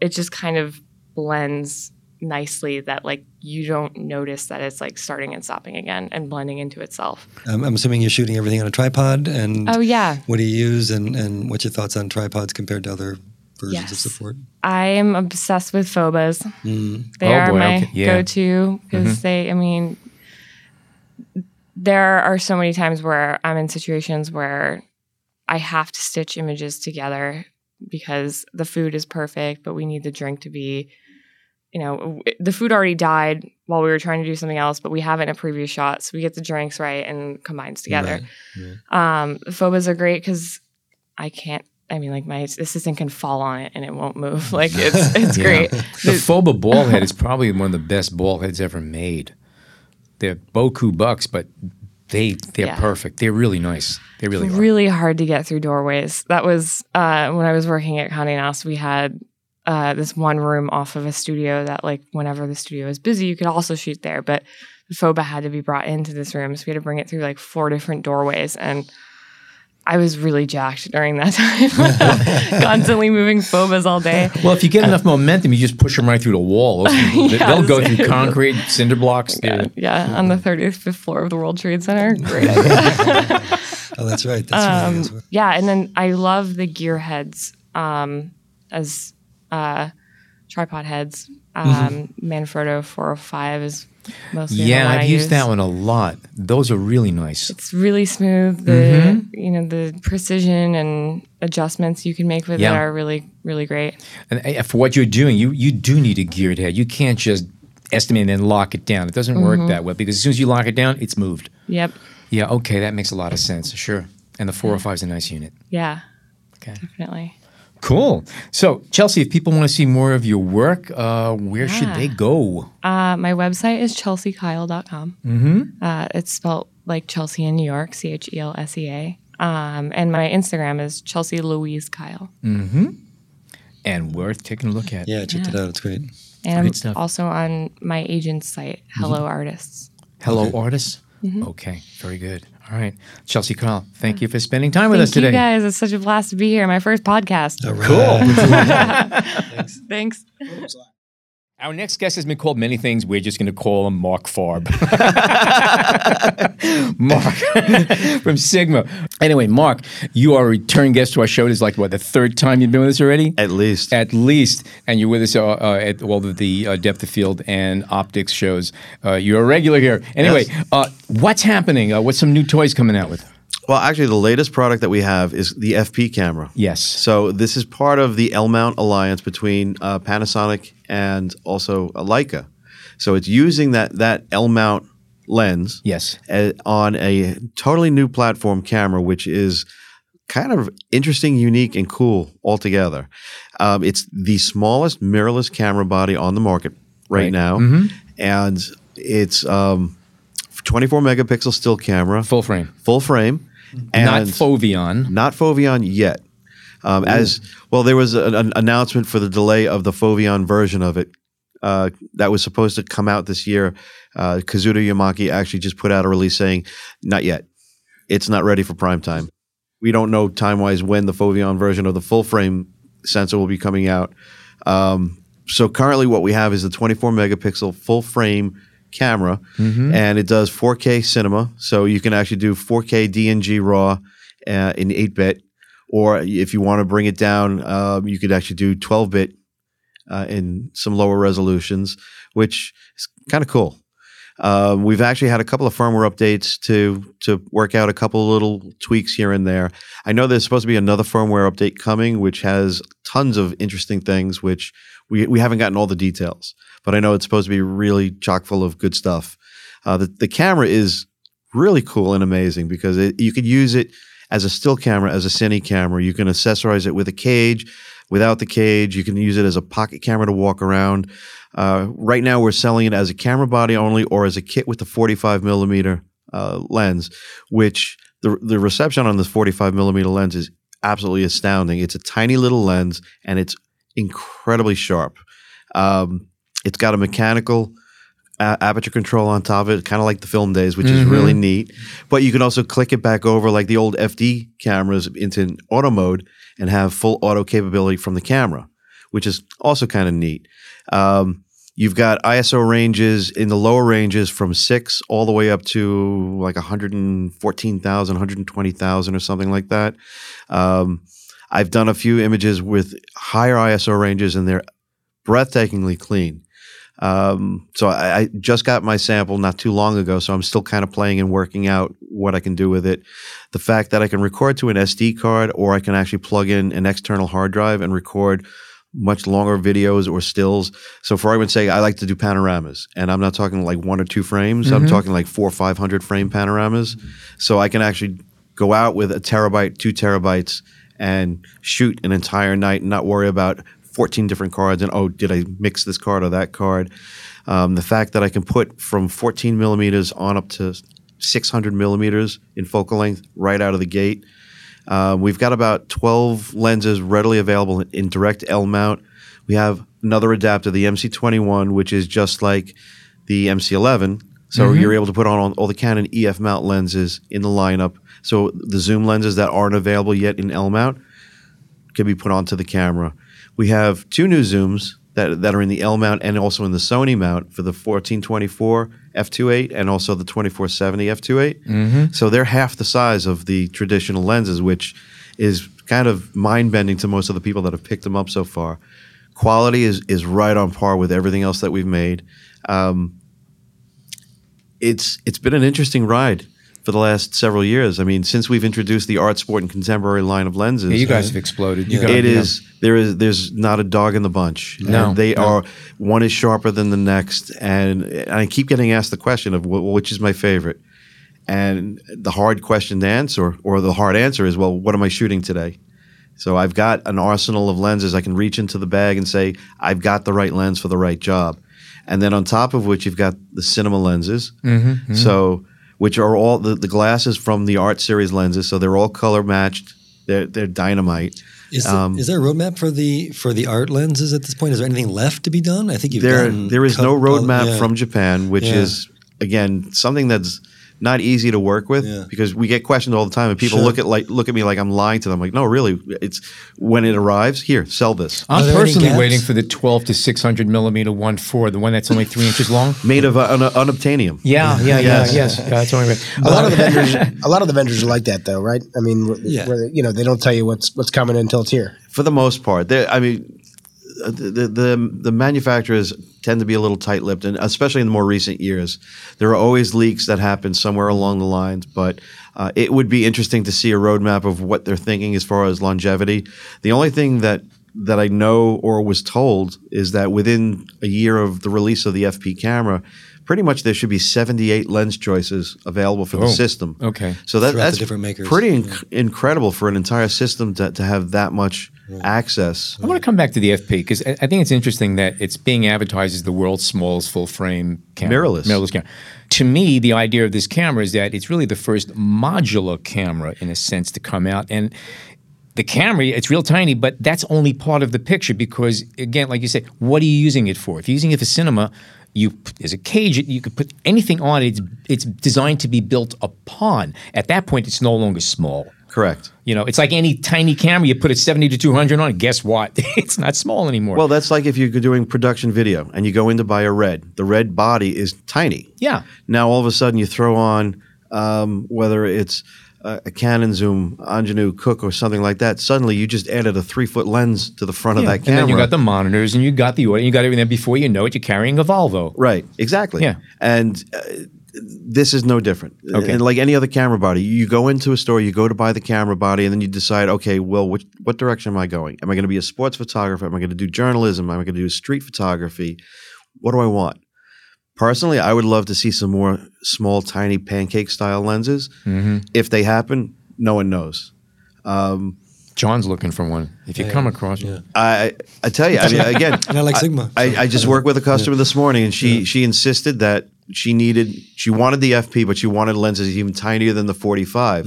it just kind of blends nicely that like you don't notice that it's like starting and stopping again and blending into itself. I'm assuming you're shooting everything on a tripod, and what do you use, and what's your thoughts on tripods compared to other versions of support? I am obsessed with Phobas. They are my go-to, because they, I mean, there are so many times where I'm in situations where I have to stitch images together because the food is perfect, but we need the drink to be, the food already died while we were trying to do something else, but we have it in a previous shot. So we get the drinks right and combines together. Right. Yeah. Phobas are great because my assistant can fall on it and it won't move. Like it's great. The Phoba ball head is probably one of the best ball heads ever made. They're Boku bucks, but they're perfect. They're really nice. They really are. Really hard to get through doorways. That was when I was working at Condé Nast, we had this one room off of a studio that, like, whenever the studio is busy, you could also shoot there. But the FOBA had to be brought into this room, so we had to bring it through like 4 different doorways, and I was really jacked during that time. Constantly moving FOBAs all day. Well, if you get enough momentum, you just push them right through the wall. They'll go through concrete, cinder blocks. Yeah, on the 35th floor of the World Trade Center. Great. Oh, that's right. That's right. Yeah, and then I love the gear heads as tripod heads. Manfrotto 405 is mostly I've used that one a lot. Those are really nice. It's really smooth. The you know, the precision and adjustments you can make with it are really, really great. And for what you're doing, you do need a geared head. You can't just estimate and then lock it down. It doesn't work that way, because as soon as you lock it down, it's moved. Yep. Yeah. Okay, that makes a lot of sense. Sure. And the 405 is a nice unit. Yeah. Okay. Definitely. Cool. So, Chelsea, if people want to see more of your work, where should they go? My website is chelseakyle.com. It's spelled like Chelsea in New York, C-H-E-L-S-E-A. And my Instagram is Chelsea Louise Kyle. And worth taking a look at. Yeah, check it out. It's great. And great stuff. Also on my agent's site, Hello Artists. Hello Artists? Okay, very good. All right. Chelsea Kyle, thank you for spending time with us today. Thank you guys. It's such a blast to be here. My first podcast. All right. Cool. Thanks. Our next guest has been called many things. We're just going to call him Mark Farb. Mark from Sigma. Anyway, Mark, you are a return guest to our show. It is like, what, the third time you've been with us already? At least. And you're with us at all of the Depth of Field and Optics shows. You're a regular here. Anyway, yes. What's happening? What's some new toys coming out with? Well, actually, the latest product that we have is the FP camera. Yes. So this is part of the L-mount alliance between Panasonic and also Leica. So it's using that L-mount lens on a totally new platform camera, which is kind of interesting, unique, and cool altogether. It's the smallest mirrorless camera body on the market right now. And it's 24 megapixel still camera. Full frame. And not foveon. Not foveon yet. As well, there was an announcement for the delay of the foveon version of it that was supposed to come out this year. Kazuto Yamaki actually just put out a release saying, "Not yet. It's not ready for prime time." We don't know time-wise when the foveon version of the full frame sensor will be coming out. So currently, what we have is the 24 megapixel full frame camera, and it does 4K cinema, so you can actually do 4K DNG RAW in 8-bit, or if you want to bring it down, you could actually do 12-bit in some lower resolutions, which is kind of cool. We've actually had a couple of firmware updates to work out a couple of little tweaks here and there. I know there's supposed to be another firmware update coming, which has tons of interesting things, which we haven't gotten all the details. But I know it's supposed to be really chock full of good stuff. The camera is really cool and amazing because you could use it as a still camera, as a cine camera. You can accessorize it with a cage, without the cage. You can use it as a pocket camera to walk around. Right now we're selling it as a camera body only or as a kit with the 45 millimeter lens, which the reception on this 45 millimeter lens is absolutely astounding. It's a tiny little lens and it's incredibly sharp. It's got a mechanical aperture control on top of it, kind of like the film days, which is really neat. But you can also click it back over like the old FD cameras into an auto mode and have full auto capability from the camera, which is also kind of neat. You've got ISO ranges in the lower ranges from 6 all the way up to like 114,000, 120,000 or something like that. I've done a few images with higher ISO ranges and they're breathtakingly clean. So I just got my sample not too long ago, so I'm still kind of playing and working out what I can do with it. The fact that I can record to an SD card or I can actually plug in an external hard drive and record much longer videos or stills. So for argument's sake, I like to do panoramas, and I'm not talking like 1 or 2 frames. I'm talking like 400 or 500 frame panoramas. So I can actually go out with 1 terabyte, 2 terabytes and shoot an entire night and not worry about 14 different cards, and oh, did I mix this card or that card? The fact that I can put from 14 millimeters on up to 600 millimeters in focal length right out of the gate, We've got about 12 lenses readily available in direct L mount. We have another adapter, the MC21, which is just like the MC11. So you're able to put on all the Canon EF mount lenses in the lineup. So the zoom lenses that aren't available yet in L mount can be put onto the camera. We have two new zooms that are in the L mount and also in the Sony mount for the 1424 f/2.8 and also the 2470 f/2.8. So they're half the size of the traditional lenses, which is kind of mind-bending to most of the people that have picked them up so far. Quality is right on par with everything else that we've made. It's been an interesting ride for the last several years. I mean, since we've introduced the art, sport, and contemporary line of lenses. Yeah, you guys have exploded. There's not a dog in the bunch. One is sharper than the next. And I keep getting asked the question of which is my favorite. And the hard question to answer, or the hard answer is, well, what am I shooting today? So I've got an arsenal of lenses. I can reach into the bag and say, I've got the right lens for the right job. And then on top of which, you've got the cinema lenses. So... which are all the glasses from the Art Series lenses, so they're all color matched. They're dynamite. Is there a roadmap for the Art lenses at this point? Is there anything left to be done? I think there is no roadmap from Japan, which is again something that's not easy to work with because we get questioned all the time, and people look at me like I'm lying to them. Like, no, really, it's when it arrives here, sell this. I'm personally waiting for the 12 to 600 millimeter 1.4, the one that's only 3 inches long, made of unobtainium. That's only right. A lot of the vendors are like that, though, right? I mean, where, they don't tell you what's coming until it's here. For the most part, the manufacturers tend to be a little tight-lipped, and especially in the more recent years, there are always leaks that happen somewhere along the lines. But it would be interesting to see a roadmap of what they're thinking as far as longevity. The only thing that I know or was told is that within a year of the release of the FP camera, pretty much there should be 78 lens choices available for the system. Okay, so that's different makers. Incredible for an entire system to have that much access. I want to come back to the FP because I think it's interesting that it's being advertised as the world's smallest full-frame camera. Mirrorless camera. To me, the idea of this camera is that it's really the first modular camera, in a sense, to come out. And the camera, it's real tiny, but that's only part of the picture because, again, like you said, what are you using it for? If you're using it for cinema, there's a cage, you could put anything on it. It's designed to be built upon. At that point, it's no longer small. Correct. It's like any tiny camera. You put a 70 to 200 on it, guess what? It's not small anymore. Well, that's like if you're doing production video and you go in to buy a RED. The RED body is tiny. Yeah. Now, all of a sudden, you throw on, whether it's a Canon zoom, Ingenue, Cook, or something like that, suddenly you just added a 3-foot lens to the front of that camera. And then you got the monitors, and you got the audio, you got everything. Before you know it, you're carrying a Volvo. Right. Exactly. Yeah. And... this is no different. Okay. And like any other camera body, you go into a store, you go to buy the camera body, and then you decide, okay, well, what direction am I going? Am I going to be a sports photographer? Am I going to do journalism? Am I going to do street photography? What do I want? Personally, I would love to see some more small, tiny pancake-style lenses. Mm-hmm. If they happen, no one knows. John's looking for one. If you come across one. I tell you, I mean, again. And I like Sigma. I just worked with a customer this morning, and she insisted that she wanted the FP, but she wanted lenses even tinier than the 45.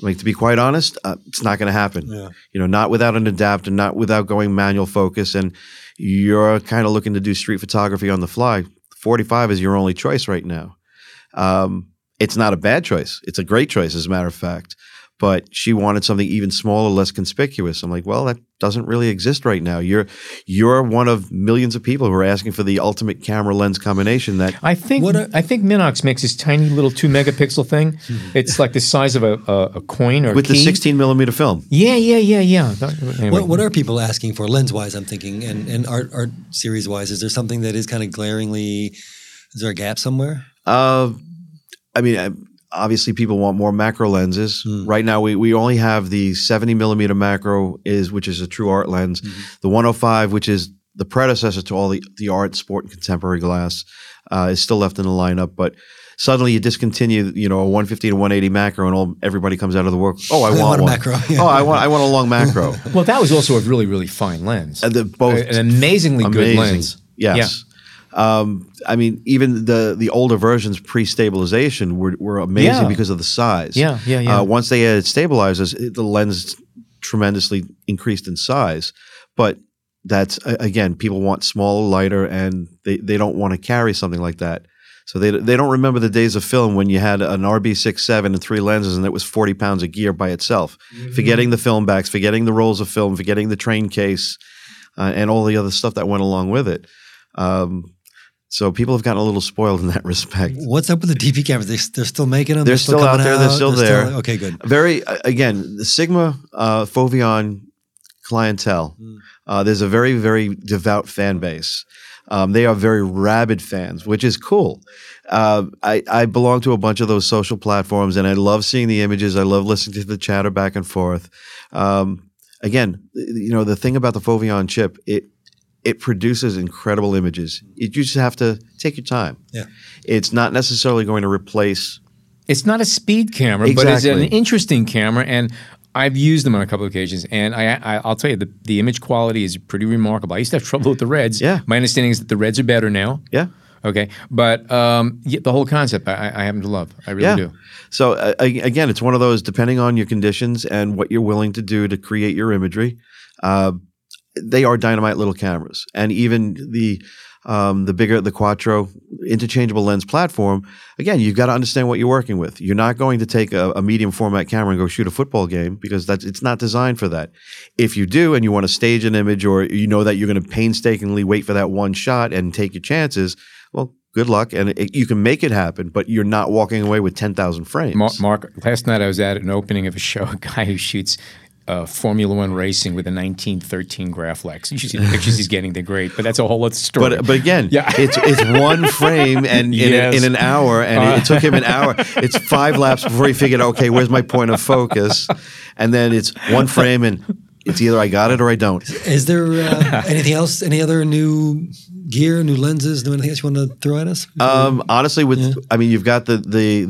Like, to be quite honest, it's not going to happen. Yeah. Not without an adapter, not without going manual focus, and you're kind of looking to do street photography on the fly. 45 is your only choice right now. It's not a bad choice. It's a great choice, as a matter of fact. But she wanted something even smaller, less conspicuous. I'm like, well, that doesn't really exist right now. You're one of millions of people who are asking for the ultimate camera lens combination. That I think Minox makes this tiny little 2-megapixel thing. It's like the size of a coin or with the 16-millimeter film. Yeah. Anyway. What are people asking for lens-wise? I'm thinking, and art series-wise, is there something that is kind of glaringly? Is there a gap somewhere? Obviously, people want more macro lenses. Right now, we only have the 70 millimeter macro, which is a true art lens. The 105, which is the predecessor to all the art, sport, and contemporary glass, is still left in the lineup. But suddenly, you discontinue, a 150 to 180 macro, and everybody comes out of the work. Oh, I want one. A macro. Yeah. Oh, I want a long macro. Well, that was also a really, really fine lens. An amazingly good lens. Yes. Yeah. I mean, even the older versions pre-stabilization were amazing because of the size. Once they added stabilizers, the lens tremendously increased in size. But that's, again, people want smaller, lighter, and they don't want to carry something like that. So they don't remember the days of film when you had an RB67 and three lenses and it was 40 pounds of gear by itself, forgetting the film backs, forgetting the rolls of film, forgetting the train case, and all the other stuff that went along with it. So people have gotten a little spoiled in that respect. What's up with the DP cameras? They're still making them? They're still out there. They're still there. Okay, good. Again, the Sigma Foveon clientele. There's a very, very devout fan base. They are very rabid fans, which is cool. I belong to a bunch of those social platforms, and I love seeing the images. I love listening to the chatter back and forth. Again, you know, the thing about the Foveon chip, it produces incredible images. You just have to take your time. Yeah. It's not necessarily going to replace. It's not a speed camera, but it's an interesting camera, and I've used them on a couple of occasions, and I'll tell you, the image quality is pretty remarkable. I used to have trouble with the reds. Yeah. My understanding is that the reds are better now. Yeah. Okay. But the whole concept, I happen to love. I really do. So, again, it's one of those, depending on your conditions and what you're willing to do to create your imagery, they are dynamite little cameras. And even the bigger, the Quattro interchangeable lens platform, again, you've got to understand what you're working with. You're not going to take a medium format camera and go shoot a football game because it's not designed for that. If you do and you want to stage an image, or you know that you're going to painstakingly wait for that one shot and take your chances, well, good luck, and you can make it happen, but you're not walking away with 10,000 frames. Mark, last night I was at an opening of a show, a guy who shoots Formula One racing with a 1913 Graflex. You should see the pictures he's getting; they're great. But that's a whole other story. But again, it's one frame and in an hour, and it took him an hour. It's five laps before he figured, okay, where's my point of focus? And then it's one frame, and it's either I got it or I don't. Is there anything else? Any other new gear, new lenses, anything else you want to throw at us? Honestly, I mean, you've got the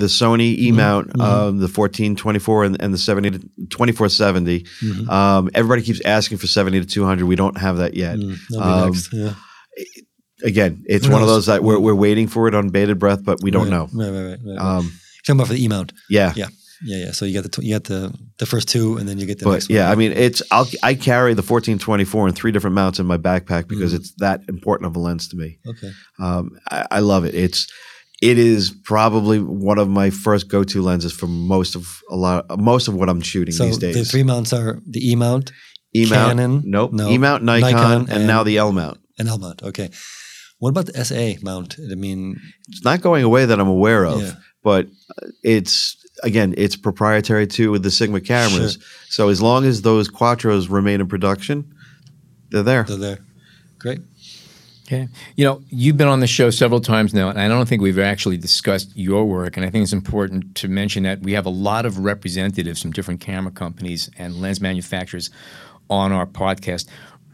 Sony E-mount, the 14-24 and the 70-2470. Everybody keeps asking for 70-200. We don't have that yet. Next. Yeah. Again, it's one of those that we're waiting for it on bated breath, but we don't know. Right. Talking about for the E-mount. Yeah. So you got the first two, and then you get the next one. Yeah, I mean, I carry the 14-24 in three different mounts in my backpack because it's that important of a lens to me. Okay, I love it. It is probably one of my first go-to lenses for most of what I'm shooting these days. So the three mounts are the E-mount, Canon, E-mount, Nikon, and now the L-mount. An L-mount, okay. What about the SA mount? I mean, it's not going away that I'm aware of, but it's. Again, it's proprietary too with the Sigma cameras. Sure. So as long as those Quattros remain in production, they're there. Great. Okay. You know, you've been on the show several times now, and I don't think we've actually discussed your work. And I think it's important to mention that we have a lot of representatives from different camera companies and lens manufacturers on our podcast.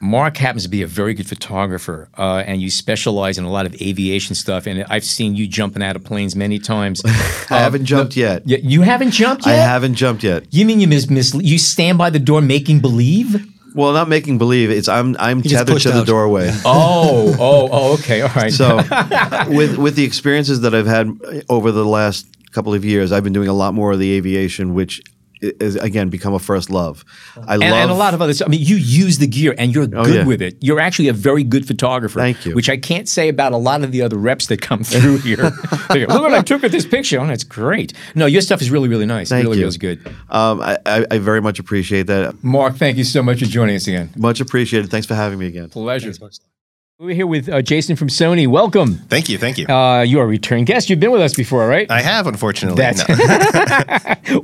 Mark happens to be a very good photographer, and you specialize in a lot of aviation stuff. And I've seen you jumping out of planes many times. I haven't jumped yet. You haven't jumped yet? I haven't jumped yet. You mean you you stand by the door making believe? Well, not making believe. It's I'm tethered to the doorway. Oh, okay, all right. So with the experiences that I've had over the last couple of years, I've been doing a lot more of the aviation, which is, again, become a first love. I love and a lot of other stuff. I mean, you use the gear and you're good with it. You're actually a very good photographer. Thank you. Which I can't say about a lot of the other reps that come through here. Look what I took with this picture. Oh, that's great. No, your stuff is really, really nice. Thank you. Feels good. I very much appreciate that. Mark, thank you so much for joining us again. Much appreciated. Thanks for having me again. Pleasure. Thanks. We're here with Jason from Sony. Welcome. Thank you. You are a return guest. You've been with us before, right? I have, unfortunately.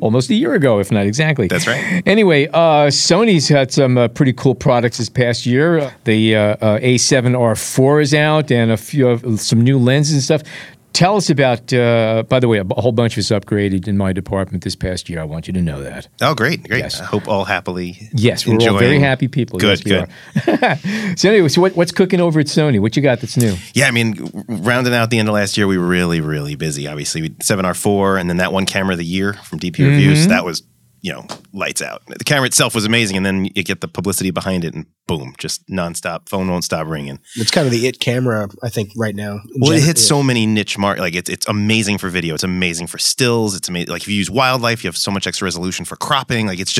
Almost a year ago, if not exactly. That's right. Anyway, Sony's had some pretty cool products this past year. The A7R4 is out, and a few some new lenses and stuff. Tell us about, by the way, a whole bunch was upgraded in my department this past year. I want you to know that. Oh, great. Yes. I hope all happily. Yes, we're all very happy people. Good. So anyway, what's cooking over at Sony? What you got that's new? Yeah, I mean, rounding out the end of last year, we were really, really busy, obviously. 7R4 and then that one camera of the year from DP Reviews, that was you know, lights out. The camera itself was amazing, and then you get the publicity behind it, and boom, just nonstop. Phone won't stop ringing. It's kind of the it camera, I think, right now. Well, it hits so many niche markets. Like it's amazing for video. It's amazing for stills. It's amazing. Like if you use wildlife, you have so much extra resolution for cropping. Like it's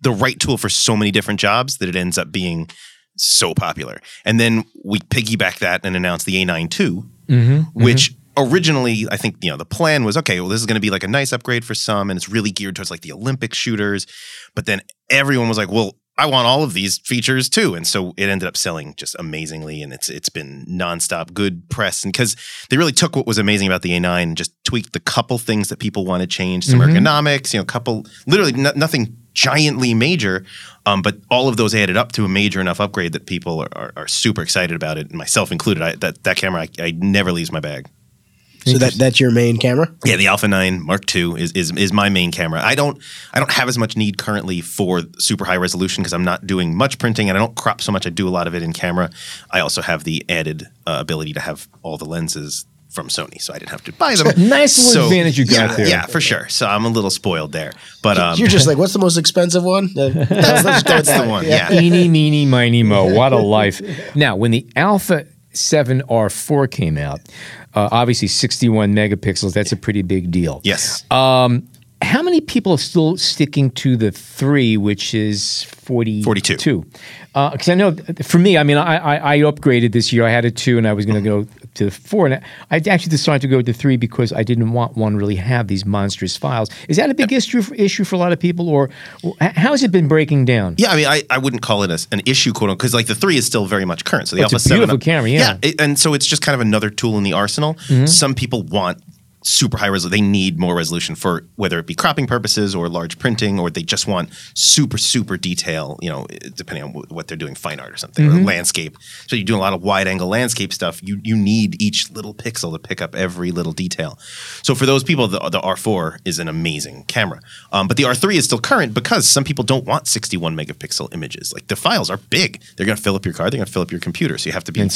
the right tool for so many different jobs that it ends up being so popular. And then we piggyback that and announce the A9 II, which originally, I think, you know, the plan was, okay, well, this is going to be like a nice upgrade for some, and it's really geared towards like the Olympic shooters. But then everyone was like, well, I want all of these features too. And so it ended up selling just amazingly. And it's been nonstop good press. And because they really took what was amazing about the A9 and just tweaked the couple things that people want to change, some ergonomics, you know, couple, literally nothing giantly major, but all of those added up to a major enough upgrade that people are super excited about it, and myself included. That camera, I never leaves my bag. So that's your main camera? Yeah, the Alpha 9 Mark II is my main camera. I don't have as much need currently for super high resolution because I'm not doing much printing and I don't crop so much. I do a lot of it in camera. I also have the added ability to have all the lenses from Sony, so I didn't have to buy them. Nice little advantage you got there. Yeah, for sure. So I'm a little spoiled there. But you're just like, what's the most expensive one? That's the one, yeah. Eeny, meeny, miny, mo. What a life. Now, when the Alpha 7R4 came out, obviously 61 megapixels, that's a pretty big deal. Yes. How many people are still sticking to the 3, which is 42? Because I know, for me, I mean, I upgraded this year. I had a 2, and I was going to go to the 4. And I actually decided to go to 3 because I didn't want one really have these monstrous files. Is that a big issue for a lot of people, or how has it been breaking down? Yeah, I mean, I wouldn't call it an issue, quote-unquote, because, like, the 3 is still very much current. So the Alpha 7, it's a beautiful camera, yeah. Yeah, and so it's just kind of another tool in the arsenal. Mm-hmm. Some people want super high resolution. They need more resolution for whether it be cropping purposes or large printing, or they just want super, super detail, you know, depending on what they're doing, fine art or something, or landscape. So you're doing a lot of wide angle landscape stuff. You need each little pixel to pick up every little detail. So for those people, the R4 is an amazing camera. But the R3 is still current because some people don't want 61 megapixel images. Like the files are big. They're going to fill up your card. They're going to fill up your computer. So you have to be ready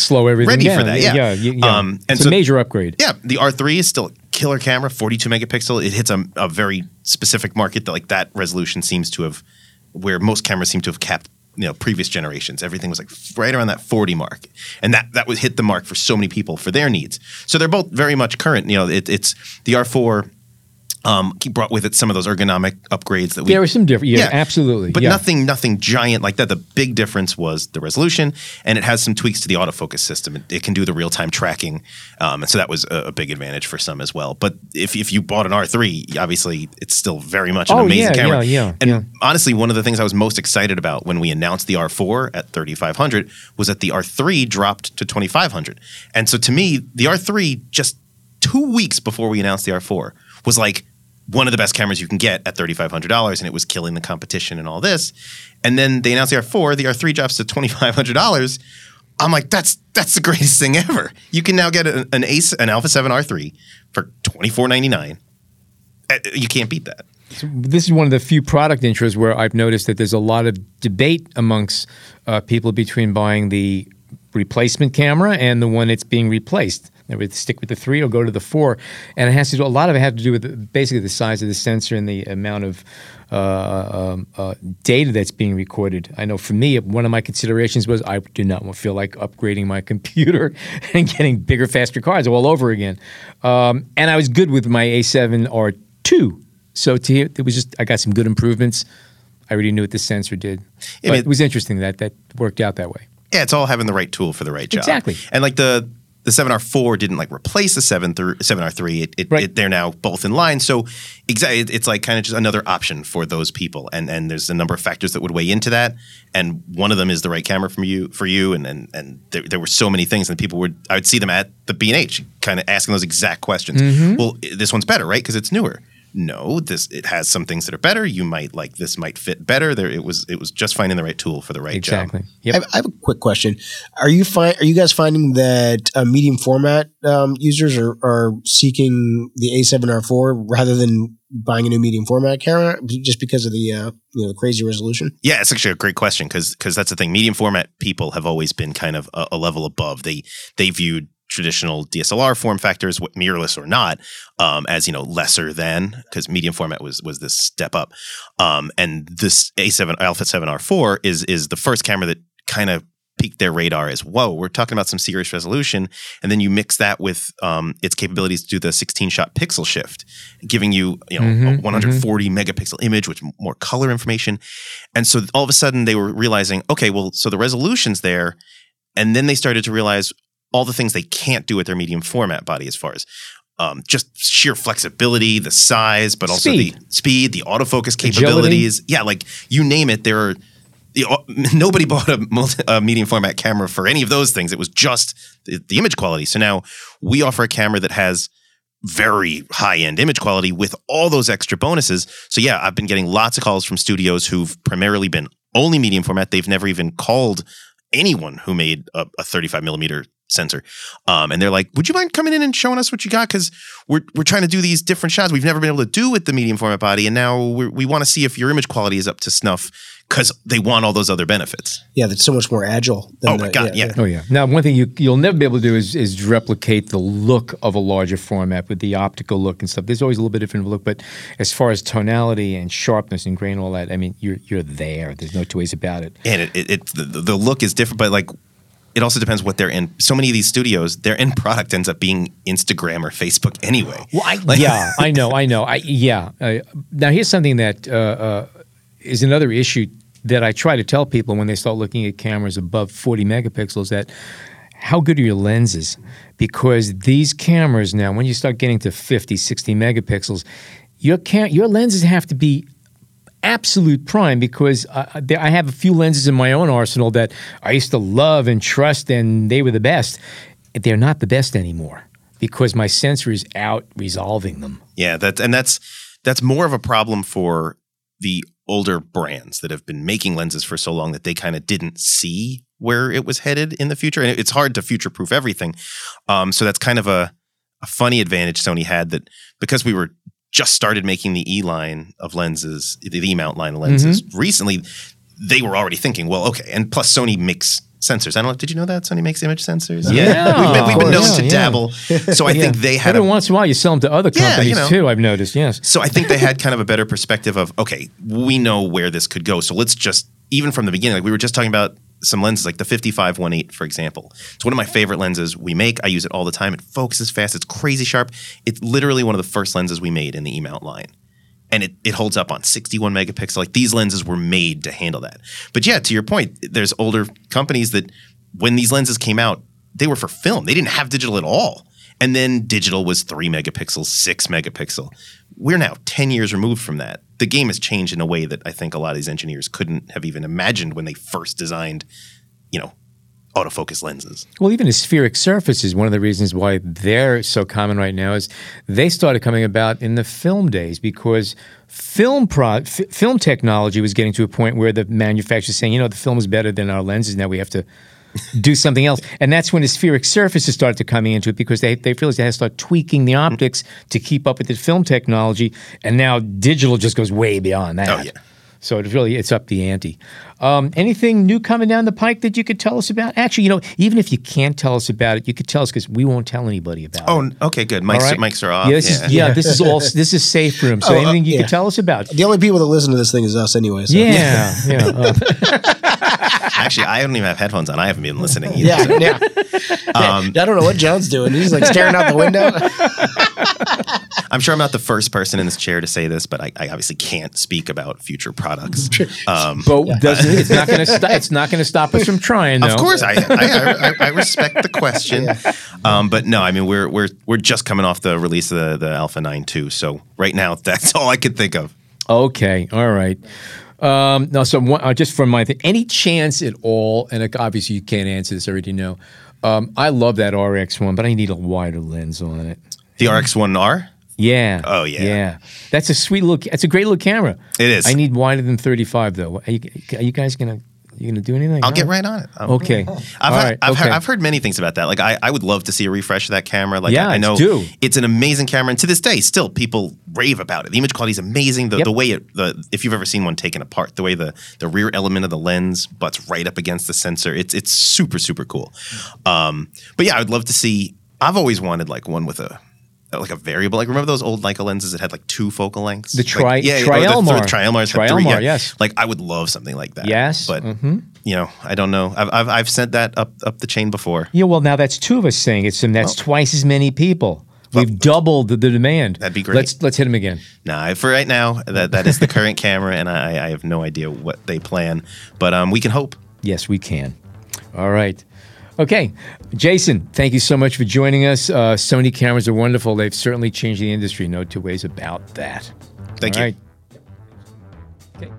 for that. Yeah. It's a major upgrade. Yeah. The R3 is still killer camera, 42 megapixel. It hits a very specific market that resolution seems to have, where most cameras seem to have capped, you know, previous generations. Everything was right around that 40 mark, and that would hit the mark for so many people for their needs. So they're both very much current. You know, it's the R4. Brought with it some of those ergonomic upgrades that there were some different, absolutely. But nothing giant like that. The big difference was the resolution, and it has some tweaks to the autofocus system. It can do the real-time tracking, and so that was a big advantage for some as well. But if you bought an R3, obviously it's still very much an amazing camera. Honestly, one of the things I was most excited about when we announced the R4 at $3,500 was that the R3 dropped to $2,500. And so to me, the R3 just 2 weeks before we announced the R4 was like one of the best cameras you can get at $3,500, and it was killing the competition and all this. And then they announced the R4, the R3 drops to $2,500. I'm like, that's the greatest thing ever. You can now get an Alpha 7 R3 for $2,499. You can't beat that. So this is one of the few product intros where I've noticed that there's a lot of debate amongst people between buying the replacement camera and the one that's being replaced. Would stick with the 3 or go to the 4, and it has to do, a lot of it had to do with basically the size of the sensor and the amount of data that's being recorded. I know for me, one of my considerations was I do not feel like upgrading my computer and getting bigger, faster cards all over again. And I was good with my A7R2, so to hear, it was just I got some good improvements. I already knew what the sensor did. But it was interesting that worked out that way. Yeah, it's all having the right tool for the right job. Exactly, and like the 7R4 didn't replace the 7R3. They're now both in line. So exactly, it's like kind of just another option for those people. And there's a number of factors that would weigh into that. And one of them is the right camera for you. And there were so many things, and people I would see them at the B&H kind of asking those exact questions. Mm-hmm. Well, this one's better, right? Because it's newer. No, it has some things that are better. You might like this might fit better. It was just finding the right tool for the right job. Exactly. Yep. I have a quick question. Are you guys finding that medium format users are seeking the A7R4 rather than buying a new medium format camera just because of the the crazy resolution? Yeah, it's actually a great question because that's the thing. Medium format people have always been kind of a level above. They viewed traditional DSLR form factors, mirrorless or not, as, you know, lesser than, because medium format was this step up. And this A7 Alpha 7R4 is the first camera that kind of piqued their radar as, whoa, we're talking about some serious resolution. And then you mix that with its capabilities to do the 16-shot pixel shift, giving you, a 140 megapixel image with more color information. And so all of a sudden they were realizing, okay, well, so the resolution's there. And then they started to realize all the things they can't do with their medium format body as far as just sheer flexibility, the size, but also the speed, the autofocus capabilities. Agility. Yeah, like you name it, there are nobody bought a medium format camera for any of those things. It was just the image quality. So now we offer a camera that has very high-end image quality with all those extra bonuses. So yeah, I've been getting lots of calls from studios who've primarily been only medium format. They've never even called anyone who made a 35 millimeter sensor. And they're like, would you mind coming in and showing us what you got? Because we're trying to do these different shots we've never been able to do with the medium format body. And now we want to see if your image quality is up to snuff, because they want all those other benefits. Yeah, that's so much more agile. Oh, my God. Now, one thing you'll never be able to do is replicate the look of a larger format with the optical look and stuff. There's always a little bit different look, but as far as tonality and sharpness and grain and all that, I mean, you're there. There's no two ways about it. And the look is different, but like, it also depends what they're in. So many of these studios, their end product ends up being Instagram or Facebook anyway. Well, I know. Now, here's something that is another issue that I try to tell people when they start looking at cameras above 40 megapixels, that how good are your lenses? Because these cameras now, when you start getting to 50, 60 megapixels, your lenses have to be absolute prime, because I have a few lenses in my own arsenal that I used to love and trust, and they were the best. They're not the best anymore because my sensor is out resolving them. Yeah, that's more of a problem for the older brands that have been making lenses for so long that they kind of didn't see where it was headed in the future. And it's hard to future-proof everything. So that's kind of a funny advantage Sony had, that because we were just started making the E line of lenses, the E mount line of lenses recently, they were already thinking, well, okay. And plus, Sony makes sensors. I don't know. Did you know that Sony makes image sensors? Yeah. We've been known to dabble. So I think they had every once in a while you sell them to other companies too. I've noticed. Yes. So I think they had kind of a better perspective of, okay, we know where this could go. So let's just, even from the beginning, like we were just talking about some lenses like the 55-1.8, for example. It's one of my favorite lenses we make. I use it all the time. It focuses fast. It's crazy sharp. It's literally one of the first lenses we made in the E-mount line. And it holds up on 61 megapixel. Like, these lenses were made to handle that. But yeah, to your point, there's older companies that when these lenses came out, they were for film. They didn't have digital at all. And then digital was 3 megapixels, 6 megapixel. We're now 10 years removed from that. The game has changed in a way that I think a lot of these engineers couldn't have even imagined when they first designed, autofocus lenses. Well, even a spheric surface is one of the reasons why they're so common right now, is they started coming about in the film days, because film technology was getting to a point where the manufacturer's saying, the film is better than our lenses. Now we have to do something else. And that's when the spheric surfaces started to come into it, because they realized they had to start tweaking the optics to keep up with the film technology. And now digital just goes way beyond that. Oh, yeah. So it's up the ante. Anything new coming down the pike that you could tell us about? Actually, even if you can't tell us about it, you could tell us, because we won't tell anybody about it. Oh, okay, good. Mics are off. This is safe room. So anything you could tell us about. The only people that listen to this thing is us anyway. So. Yeah. Actually, I don't even have headphones on. I haven't been listening either. Yeah. I don't know what John's doing. He's like staring out the window. I'm sure I'm not the first person in this chair to say this, but I obviously can't speak about future products. But it's not going to stop us from trying, though. Of course, I respect the question. But no, I mean, we're just coming off the release of the Alpha 9.2, so right now that's all I could think of. Okay, all right. Just from my thing, any chance at all, and obviously you can't answer this, I already know. I love that RX1, but I need a wider lens on it. The RX1R? Yeah. Oh, yeah. Yeah. That's a great little camera. It is. I need wider than 35, though. Are you guys going to You gonna do anything? I'll get right on it. Okay. I've heard many things about that. Like I would love to see a refresh of that camera. Like yeah, I know it's an amazing camera, and to this day, still people rave about it. The image quality is amazing. The way if you've ever seen one taken apart, the way the rear element of the lens butts right up against the sensor, it's super super cool. But yeah, I would love to see. I've always wanted like one with a variable. Like remember those old Leica lenses that had like two focal lengths? The Tri-Elmar, yes. Like I would love something like that. Yes. But you know, I don't know. I've sent that up the chain before. Yeah, well now that's two of us saying it, and that's twice as many people. We've doubled the demand. That'd be great. Let's hit them again. Nah, for right now, that is the current camera, and I have no idea what they plan. But we can hope. Yes, we can. All right. Okay, Jason, thank you so much for joining us. Sony cameras are wonderful. They've certainly changed the industry. No two ways about that. Thank you. All right.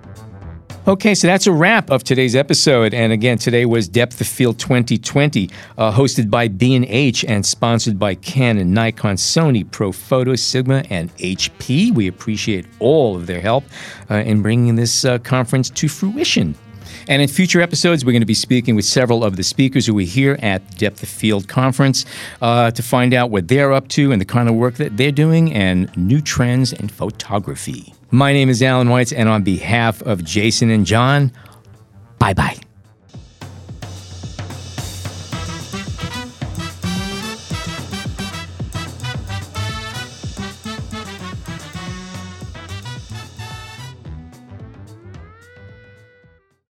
Okay, so that's a wrap of today's episode. And again, today was Depth of Field 2020, hosted by B&H and sponsored by Canon, Nikon, Sony, Profoto, Sigma, and HP. We appreciate all of their help in bringing this conference to fruition. And in future episodes, we're going to be speaking with several of the speakers who were here at the Depth of Field Conference to find out what they're up to and the kind of work that they're doing and new trends in photography. My name is Alan Weitz, and on behalf of Jason and John, bye-bye.